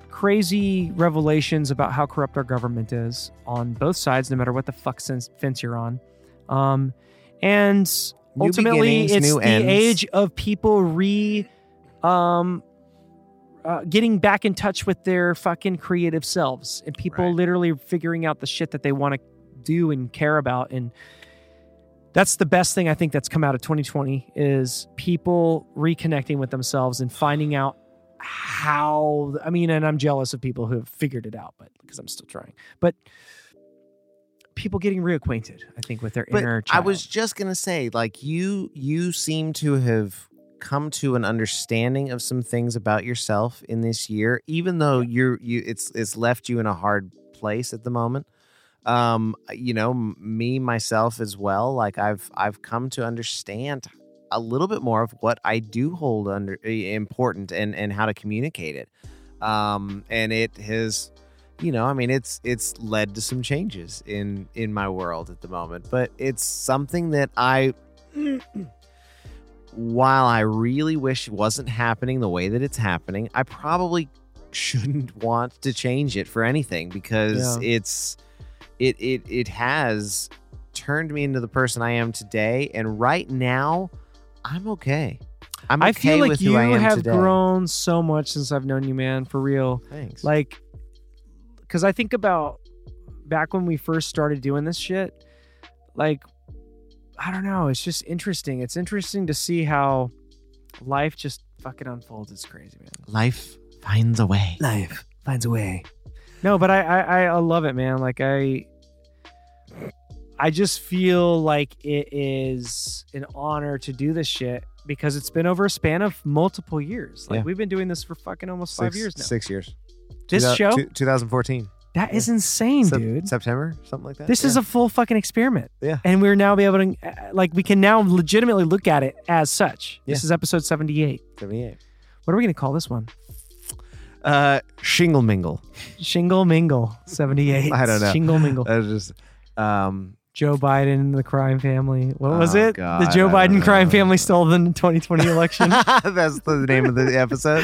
crazy revelations about how corrupt our government is on both sides, no matter what the fuck fence you're on. Um, and new ultimately, it's the ends. age of people re um, uh, getting back in touch with their fucking creative selves and people right. literally figuring out the shit that they want to do and care about. And that's the best thing I think that's come out of twenty twenty is people reconnecting with themselves and finding out how I mean, and I'm jealous of people who have figured it out, but because I'm still trying. But people getting reacquainted, I think, with their but inner child. I was just gonna say, like you, you seem to have come to an understanding of some things about yourself in this year, even though you're you. It's it's left you in a hard place at the moment. Um, you know, me myself as well. Like I've I've come to understand a little bit more of what I do hold under important and, and how to communicate it. Um, and it has, you know, I mean, it's, it's led to some changes in, in my world at the moment, but it's something that I, while I really wish it wasn't happening the way that it's happening, I probably shouldn't want to change it for anything because yeah. it's, it, it, it has turned me into the person I am today. And right now, I'm okay. I'm okay I feel like with you who I am have today. Grown so much since I've known you, man, for real. Thanks. Like, because I think about back when we first started doing this shit, like, I don't know. It's just interesting. It's interesting to see how life just fucking unfolds. It's crazy, man. Life finds a way. Life finds a way. No, but I, I, I love it, man. Like, I... I just feel like it is an honor to do this shit because it's been over a span of multiple years. Like yeah. we've been doing this for fucking almost six, five years now. Six years. This two, show? Two, twenty fourteen That yeah. is insane, Se- dude. September, something like that. This yeah. is a full fucking experiment. Yeah. And we're now be able to, like, we can now legitimately look at it as such. Yeah. This is episode seventy-eight seventy-eight What are we going to call this one? Uh, Shingle Mingle. Shingle Mingle, seventy-eight. I don't know. Shingle Mingle. That was just... Um, Joe Biden, the crime family. What was oh it? God, the Joe Biden crime family stole the twenty twenty election. That's the name of the episode.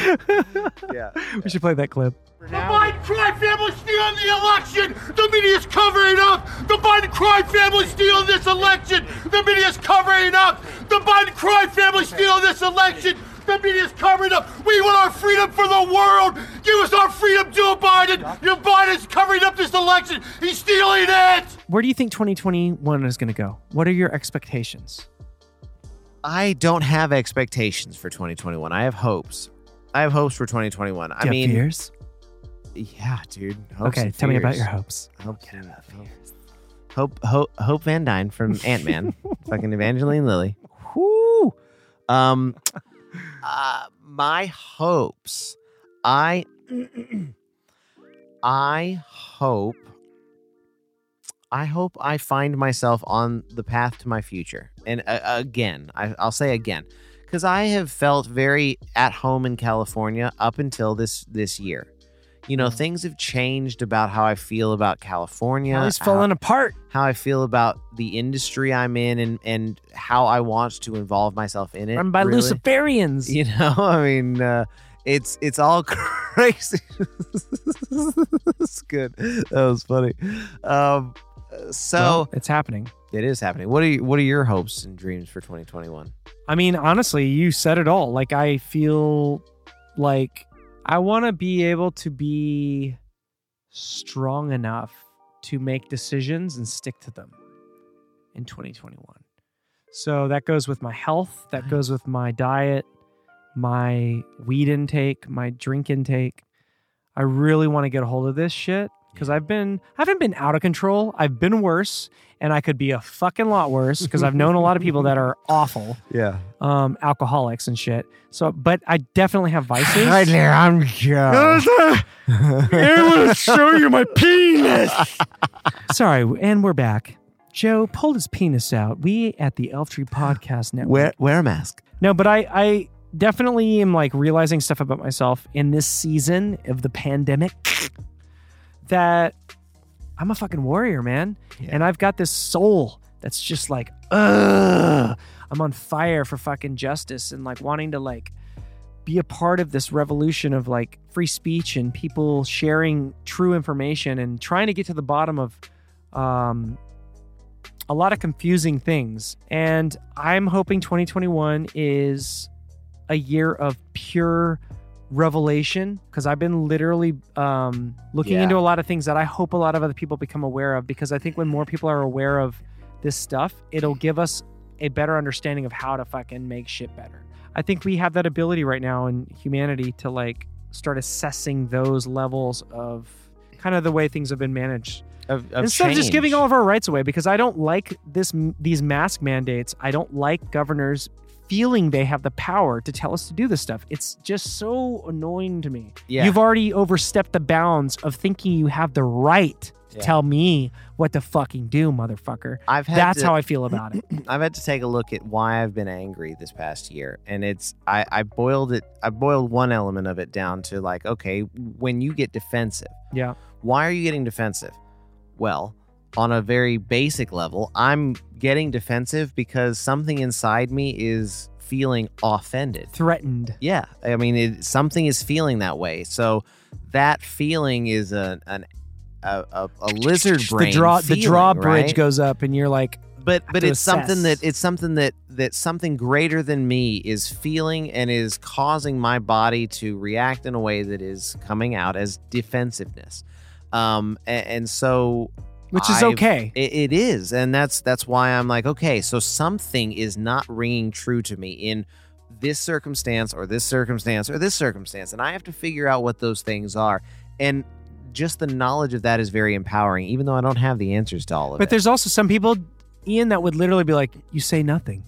Yeah. We yeah. should play that clip. The Biden crime family stealing the election. The media's covering up. The Biden crime family stealing this election. The media's covering up. The Biden crime family stealing this election. The media's covering up. We want our freedom for the world. Give us our freedom, Joe Biden. Joe Biden's covering up this election. He's stealing it. Where do you think twenty twenty-one is going to go? What are your expectations? I don't have expectations for twenty twenty-one. I have hopes. I have hopes for twenty twenty-one. I do you mean, have fears? Yeah, dude. Hopes okay, tell fears. me about your hopes. Hopes and fears. Hope, hope, Hope Van Dyne from Ant-Man. Fucking Evangeline Lilly. Whoo. Um. Uh, my hopes, I, I hope, I hope I find myself on the path to my future. And uh, again, I, I'll say again, because I have felt very at home in California up until this, this year. You know, things have changed about how I feel about California. It's falling apart. How I feel about the industry I'm in and, and how I want to involve myself in it. Run by really. Luciferians. You know, I mean, uh, it's it's all crazy. It's good. That was funny. Um, so well, it's happening. It is happening. What are you, what are your hopes and dreams for twenty twenty-one? I mean, honestly, you said it all. Like, I feel like. I want to be able to be strong enough to make decisions and stick to them in twenty twenty-one. So that goes with my health. That goes with my diet, my weed intake, my drink intake. I really want to get a hold of this shit because I've been, I haven't been out of control. I've been worse and I could be a fucking lot worse because I've known a lot of people that are awful. Yeah. Um, alcoholics and shit. So, but I definitely have vices. Hi there, I'm Joe. I want to show you my penis. Sorry, and we're back. Joe pulled his penis out. We at the Elf Tree Podcast Network. Wear, wear a mask. No, but I, I definitely am like realizing stuff about myself in this season of the pandemic that I'm a fucking warrior, man. Yeah. And I've got this soul that's just like, ugh. I'm on fire for fucking justice and like wanting to like be a part of this revolution of like free speech and people sharing true information and trying to get to the bottom of um, a lot of confusing things. And I'm hoping twenty twenty-one is a year of pure revelation because I've been literally um, looking yeah. into a lot of things that I hope a lot of other people become aware of, because I think when more people are aware of this stuff, it'll give us a better understanding of how to fucking make shit better. I think we have that ability right now in humanity to like start assessing those levels of kind of the way things have been managed. Of, of Instead change. of just giving all of our rights away, because I don't like this these mask mandates. I don't like governors feeling they have the power to tell us to do this stuff. It's just so annoying to me. Yeah. You've already overstepped the bounds of thinking you have the right to yeah. tell me what to fucking do, motherfucker. I've had That's to, how I feel about it. I've had to take a look at why I've been angry this past year. And it's, I, I boiled it, I boiled one element of it down to like, okay, when you get defensive, yeah. why are you getting defensive? Well, on a very basic level, I'm getting defensive because something inside me is feeling offended. Threatened. Yeah. I mean, it, something is feeling that way. So that feeling is a, an, a, a, a lizard brain. The, draw, feeling, the drawbridge right? goes up and you're like, but but it's assess. something that it's something that that something greater than me is feeling and is causing my body to react in a way that is coming out as defensiveness. Um, and, and so... Which is I've, okay. It, it is. And that's that's why I'm like, okay, so something is not ringing true to me in this circumstance or this circumstance or this circumstance. And I have to figure out what those things are. And just the knowledge of that is very empowering, even though I don't have the answers to all of but it. But there's also some people, Ian, that would literally be like, you say nothing.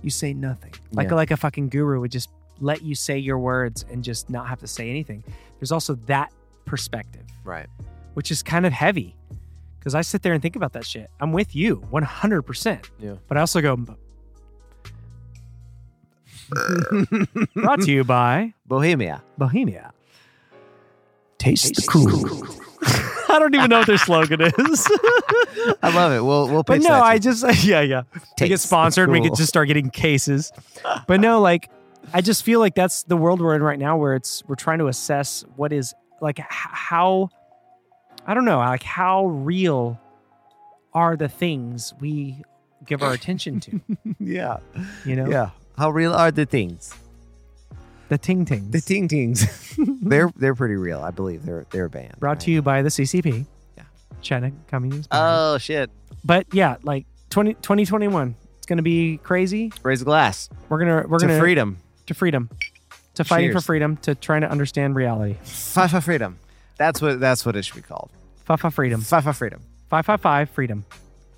You say nothing. Like, yeah. like a fucking guru would just let you say your words and just not have to say anything. There's also that perspective. Right. Which is kind of heavy. Because I sit there and think about that shit. I'm with you one hundred percent. Yeah. But I also go... Brought to you by... Bohemia. Bohemia. Taste, Taste the cool. cool. I don't even know what their slogan is. I love it. We'll we'll pitch that. But no, that I just yeah, yeah. Taste we get sponsored, cool. We could just start getting cases. But no, like I just feel like that's the world we're in right now, where it's we're trying to assess what is like how I don't know, like how real are the things we give our attention to. Yeah. You know? Yeah. How real are the things? The Ting Tings. The Ting Tings. they're they're pretty real, I believe. They're they're a band. Brought right? to you by the C C P. Yeah. China Communist Party. Oh shit. But yeah, like twenty twenty-one. It's gonna be crazy. Raise a glass. We're gonna we're to gonna freedom. To freedom. To fighting Cheers. For freedom, to trying to understand reality. Fafa freedom. That's what that's what it should be called. Fafa freedom. Fafa freedom. Five five five freedom.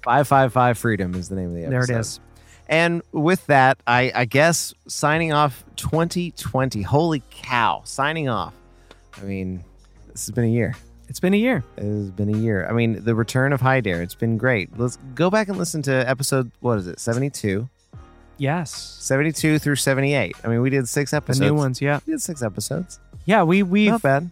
Five five five freedom is the name of the episode. There it is. And with that, I, I guess signing off twenty twenty. Holy cow. Signing off. I mean, this has been a year. It's been a year. It has been a year. I mean, the return of Hi Dare. It's been great. Let's go back and listen to episode, what is it, seventy-two? Yes. seventy-two through seventy-eight. I mean, we did six episodes. The new ones, yeah. We did six episodes. Yeah, we... we Not bad.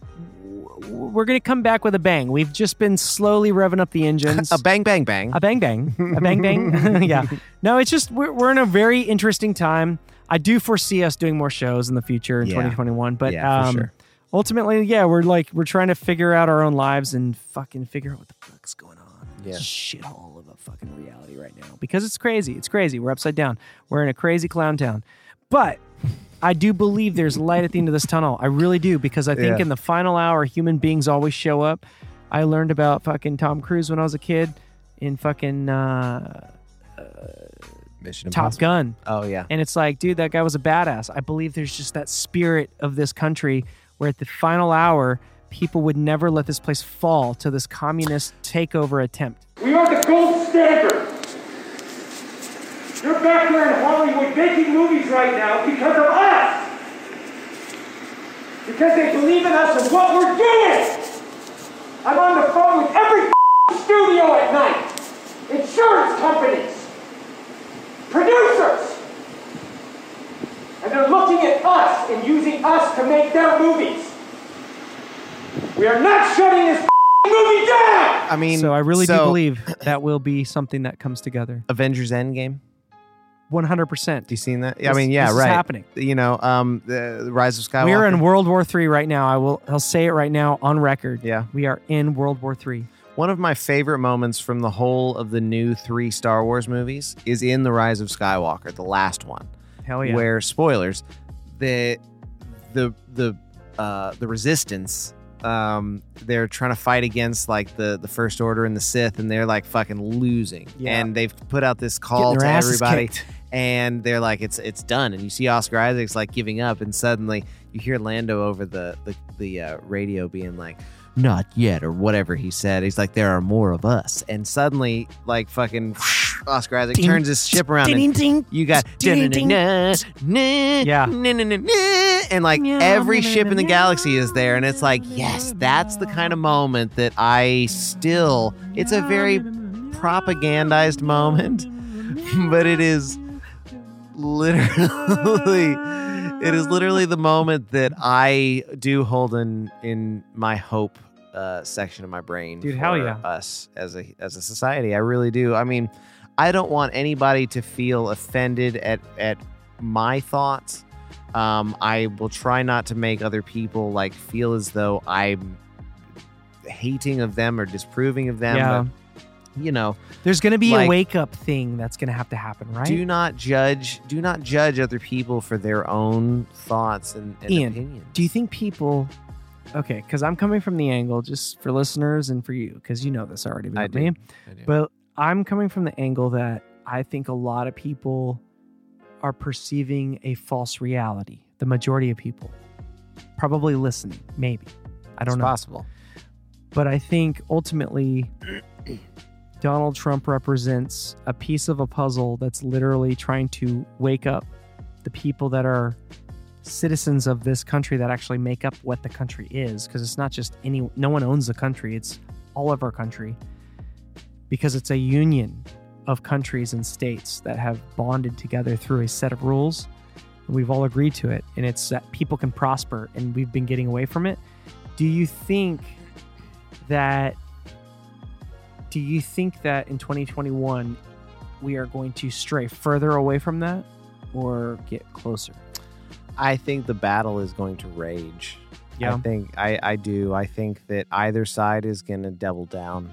We're going to come back with a bang. We've just been slowly revving up the engines. A bang, bang, bang. A bang, bang. A bang, bang. Yeah. No, it's just we're, we're in a very interesting time. I do foresee us doing more shows in the future in yeah. twenty twenty-one. But yeah, um, sure. ultimately, yeah, we're like, we're trying to figure out our own lives and fucking figure out what the fuck's going on. Yeah. Shithole of a fucking reality right now. Because it's crazy. It's crazy. We're upside down. We're in a crazy clown town. But... I do believe there's light at the end of this tunnel. I really do, because I think yeah. in the final hour, human beings always show up. I learned about fucking Tom Cruise when I was a kid in fucking uh, uh, Mission Top Impossible. Gun. Oh, yeah. And it's like, dude, that guy was a badass. I believe there's just that spirit of this country where at the final hour, people would never let this place fall to this communist takeover attempt. We are the gold standard. You're back there in Hollywood making movies right now because of us. Because they believe in us and what we're doing. I'm on the phone with every studio at night. Insurance companies. Producers. And they're looking at us and using us to make their movies. We are not shutting this movie down. I mean, so I really so do believe that will be something that comes together. Avengers Endgame. one hundred percent. You seen that? This, I mean, yeah, this right. It's happening. You know, um, the Rise of Skywalker. We are in World War Three right now. I will, I'll say it right now on record. Yeah. We are in World War Three. One of my favorite moments from the whole of the new three Star Wars movies is in the Rise of Skywalker, the last one. Hell yeah. Where, spoilers, the the the uh, the Resistance. Um, they're trying to fight against like the, the First Order and the Sith, and they're like fucking losing. Yeah. And they've put out this call to everybody, and they're like, it's it's done. And you see Oscar Isaac's like giving up, and suddenly you hear Lando over the the, the uh, radio being like, "Not yet," or whatever he said. He's like, "There are more of us." And suddenly, like fucking Oscar Isaac ding, turns his ship around. Ding, and ding, you got ding, ding, nah, nah, nah, nah, nah, nah, and like yeah, every nah, ship nah, in the nah, galaxy is there, and it's like, yes, that's the kind of moment that I still. It's a very propagandized moment, but it is literally, it is literally the moment that I do hold in in my hope uh, section of my brain. Dude, for hell yeah. us as a as a society, I really do. I mean. I don't want anybody to feel offended at, at my thoughts. Um, I will try not to make other people like feel as though I'm hating of them or disproving of them. Yeah. But, you know, there's going to be like, a wake up thing that's going to have to happen, right? Do not judge. Do not judge other people for their own thoughts and, and Ian, opinions. Do you think people? Okay, because I'm coming from the angle just for listeners and for you, because you know this already about I do. me. I do. But I'm coming from the angle that I think a lot of people are perceiving a false reality. The majority of people probably listening, maybe. I don't it's know. It's possible. But I think ultimately Donald Trump represents a piece of a puzzle that's literally trying to wake up the people that are citizens of this country that actually make up what the country is. Because it's not just any, no one owns the country. It's all of our country. Because it's a union of countries and states that have bonded together through a set of rules. And we've all agreed to it. And it's that people can prosper, and we've been getting away from it. Do you think that, do you think that in twenty twenty-one, we are going to stray further away from that or get closer? I think the battle is going to rage. Yeah. I think I, I do. I think that either side is going to double down.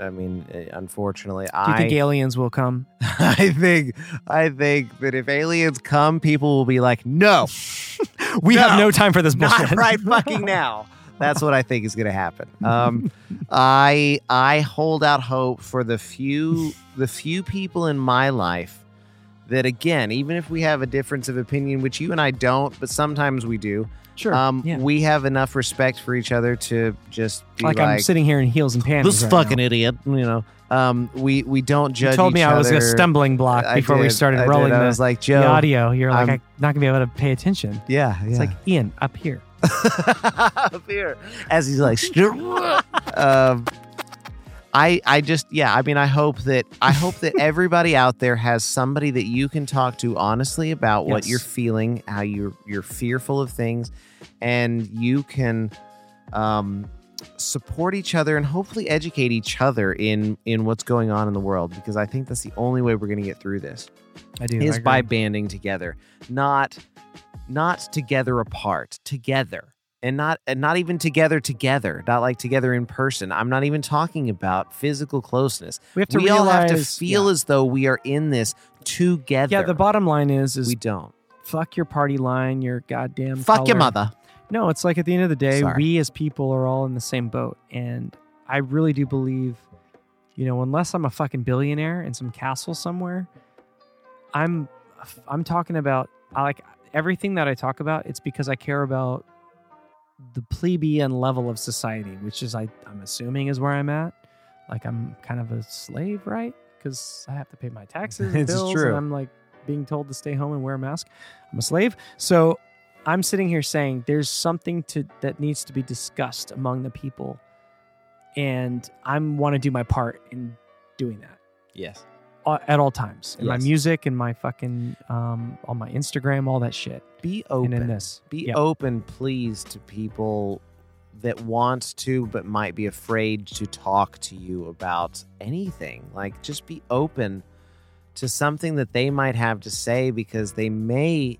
I mean, unfortunately, do you I think aliens will come? I think I think that if aliens come, people will be like, no, we no, have no time for this bullshit. Not right fucking now. That's what I think is going to happen. Um, I I hold out hope for the few the few people in my life that, again, even if we have a difference of opinion, which you and I don't, but sometimes we do. Sure. Um, yeah. We have enough respect for each other to just be like, like I'm sitting here in heels and panties. This right fucking now. Idiot, you know. Um, we we don't judge. You told me each I was other. A stumbling block I before did, we started I rolling. The, I was like, Joe, the audio. You're like, I'm, I'm not gonna be able to pay attention. Yeah, yeah. It's like Ian up here, up here, as he's like, um, I I just yeah. I mean, I hope that I hope that everybody out there has somebody that you can talk to honestly about yes. what you're feeling, how you're you're fearful of things. And you can um, support each other and hopefully educate each other in in what's going on in the world, because I think that's the only way we're going to get through this. I do. Is I by banding together, not not together apart, together, and not and not even together together, not like together in person. I'm not even talking about physical closeness. We have to we realize, all have to feel yeah. as though we are in this together. Yeah. The bottom line is is we don't fuck your party line, your goddamn fuck color. Your mother. No, it's like at the end of the day, Sorry. we as people are all in the same boat. And I really do believe, you know, unless I'm a fucking billionaire in some castle somewhere, I'm I'm talking about, I like everything that I talk about, it's because I care about the plebeian level of society, which is, I, I'm assuming is where I'm at. Like I'm kind of a slave, right? Because I have to pay my taxes and bills. True. And I'm like being told to stay home and wear a mask. I'm a slave. So I'm sitting here saying there's something to that needs to be discussed among the people, and I want to do my part in doing that. Yes, at all times. In yes. my music and my fucking um, on my Instagram, all that shit. Be open. And in this, be yep. open, please, to people that want to but might be afraid to talk to you about anything. Like, just be open to something that they might have to say, because they may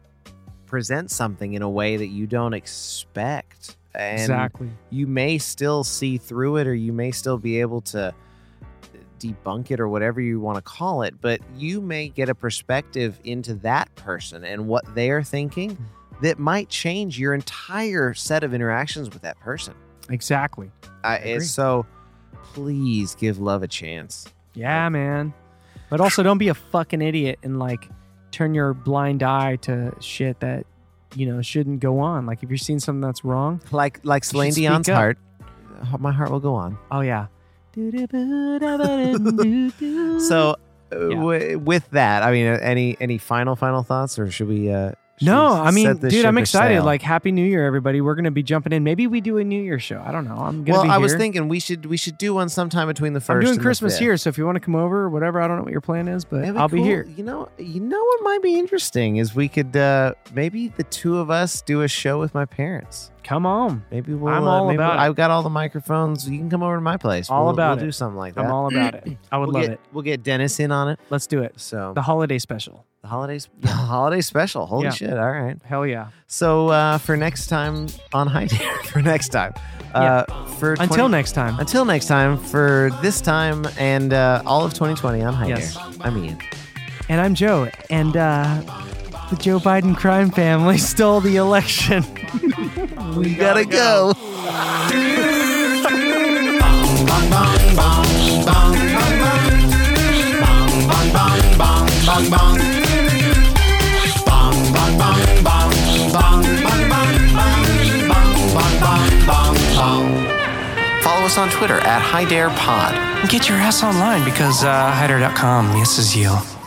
present something in a way that you don't expect, and exactly. you may still see through it, or you may still be able to debunk it, or whatever you want to call it, but you may get a perspective into that person and what they're thinking that might change your entire set of interactions with that person. Exactly. I, so please give love a chance. Yeah, like, man. But also don't be a fucking idiot and like turn your blind eye to shit that, you know, shouldn't go on. Like if you're seeing something that's wrong, like like Celine Dion's heart, my heart will go on. Oh yeah. So uh, yeah. w- with that, I mean, any any final final thoughts, or should we? Uh, should no, we I mean, dude, I'm excited. Sail? Like, Happy New Year, everybody. We're gonna be jumping in. Maybe we do a New Year show. I don't know. I'm gonna. Well, be I here. was thinking we should we should do one sometime between the first. I'm doing and Christmas the fifth. Here, so if you want to come over or whatever, I don't know what your plan is, but That'd I'll be, cool. be here. You know, you know what might be interesting is we could uh, maybe the two of us do a show with my parents. Come on. Maybe we'll. I'm all uh, maybe about we'll, it. I've got all the microphones. You can come over to my place. All we'll, about we'll it. do something like that. I'm all about it. I would we'll love get, it. We'll get Dennis in on it. Let's do it. So the holiday special. The holidays. The holiday special. Holy yeah. shit! All right. Hell yeah. So uh, for next time on High Dare. for next time. Uh, yeah. For twenty, until next time. Until next time. For this time and uh, all of twenty twenty on High yes. Dare. I'm Ian. And I'm Joe. And. Uh, The Joe Biden crime family stole the election. We gotta go. Follow us on Twitter at HiDarePod. Get your ass online because uh, HiDare dot com misses you.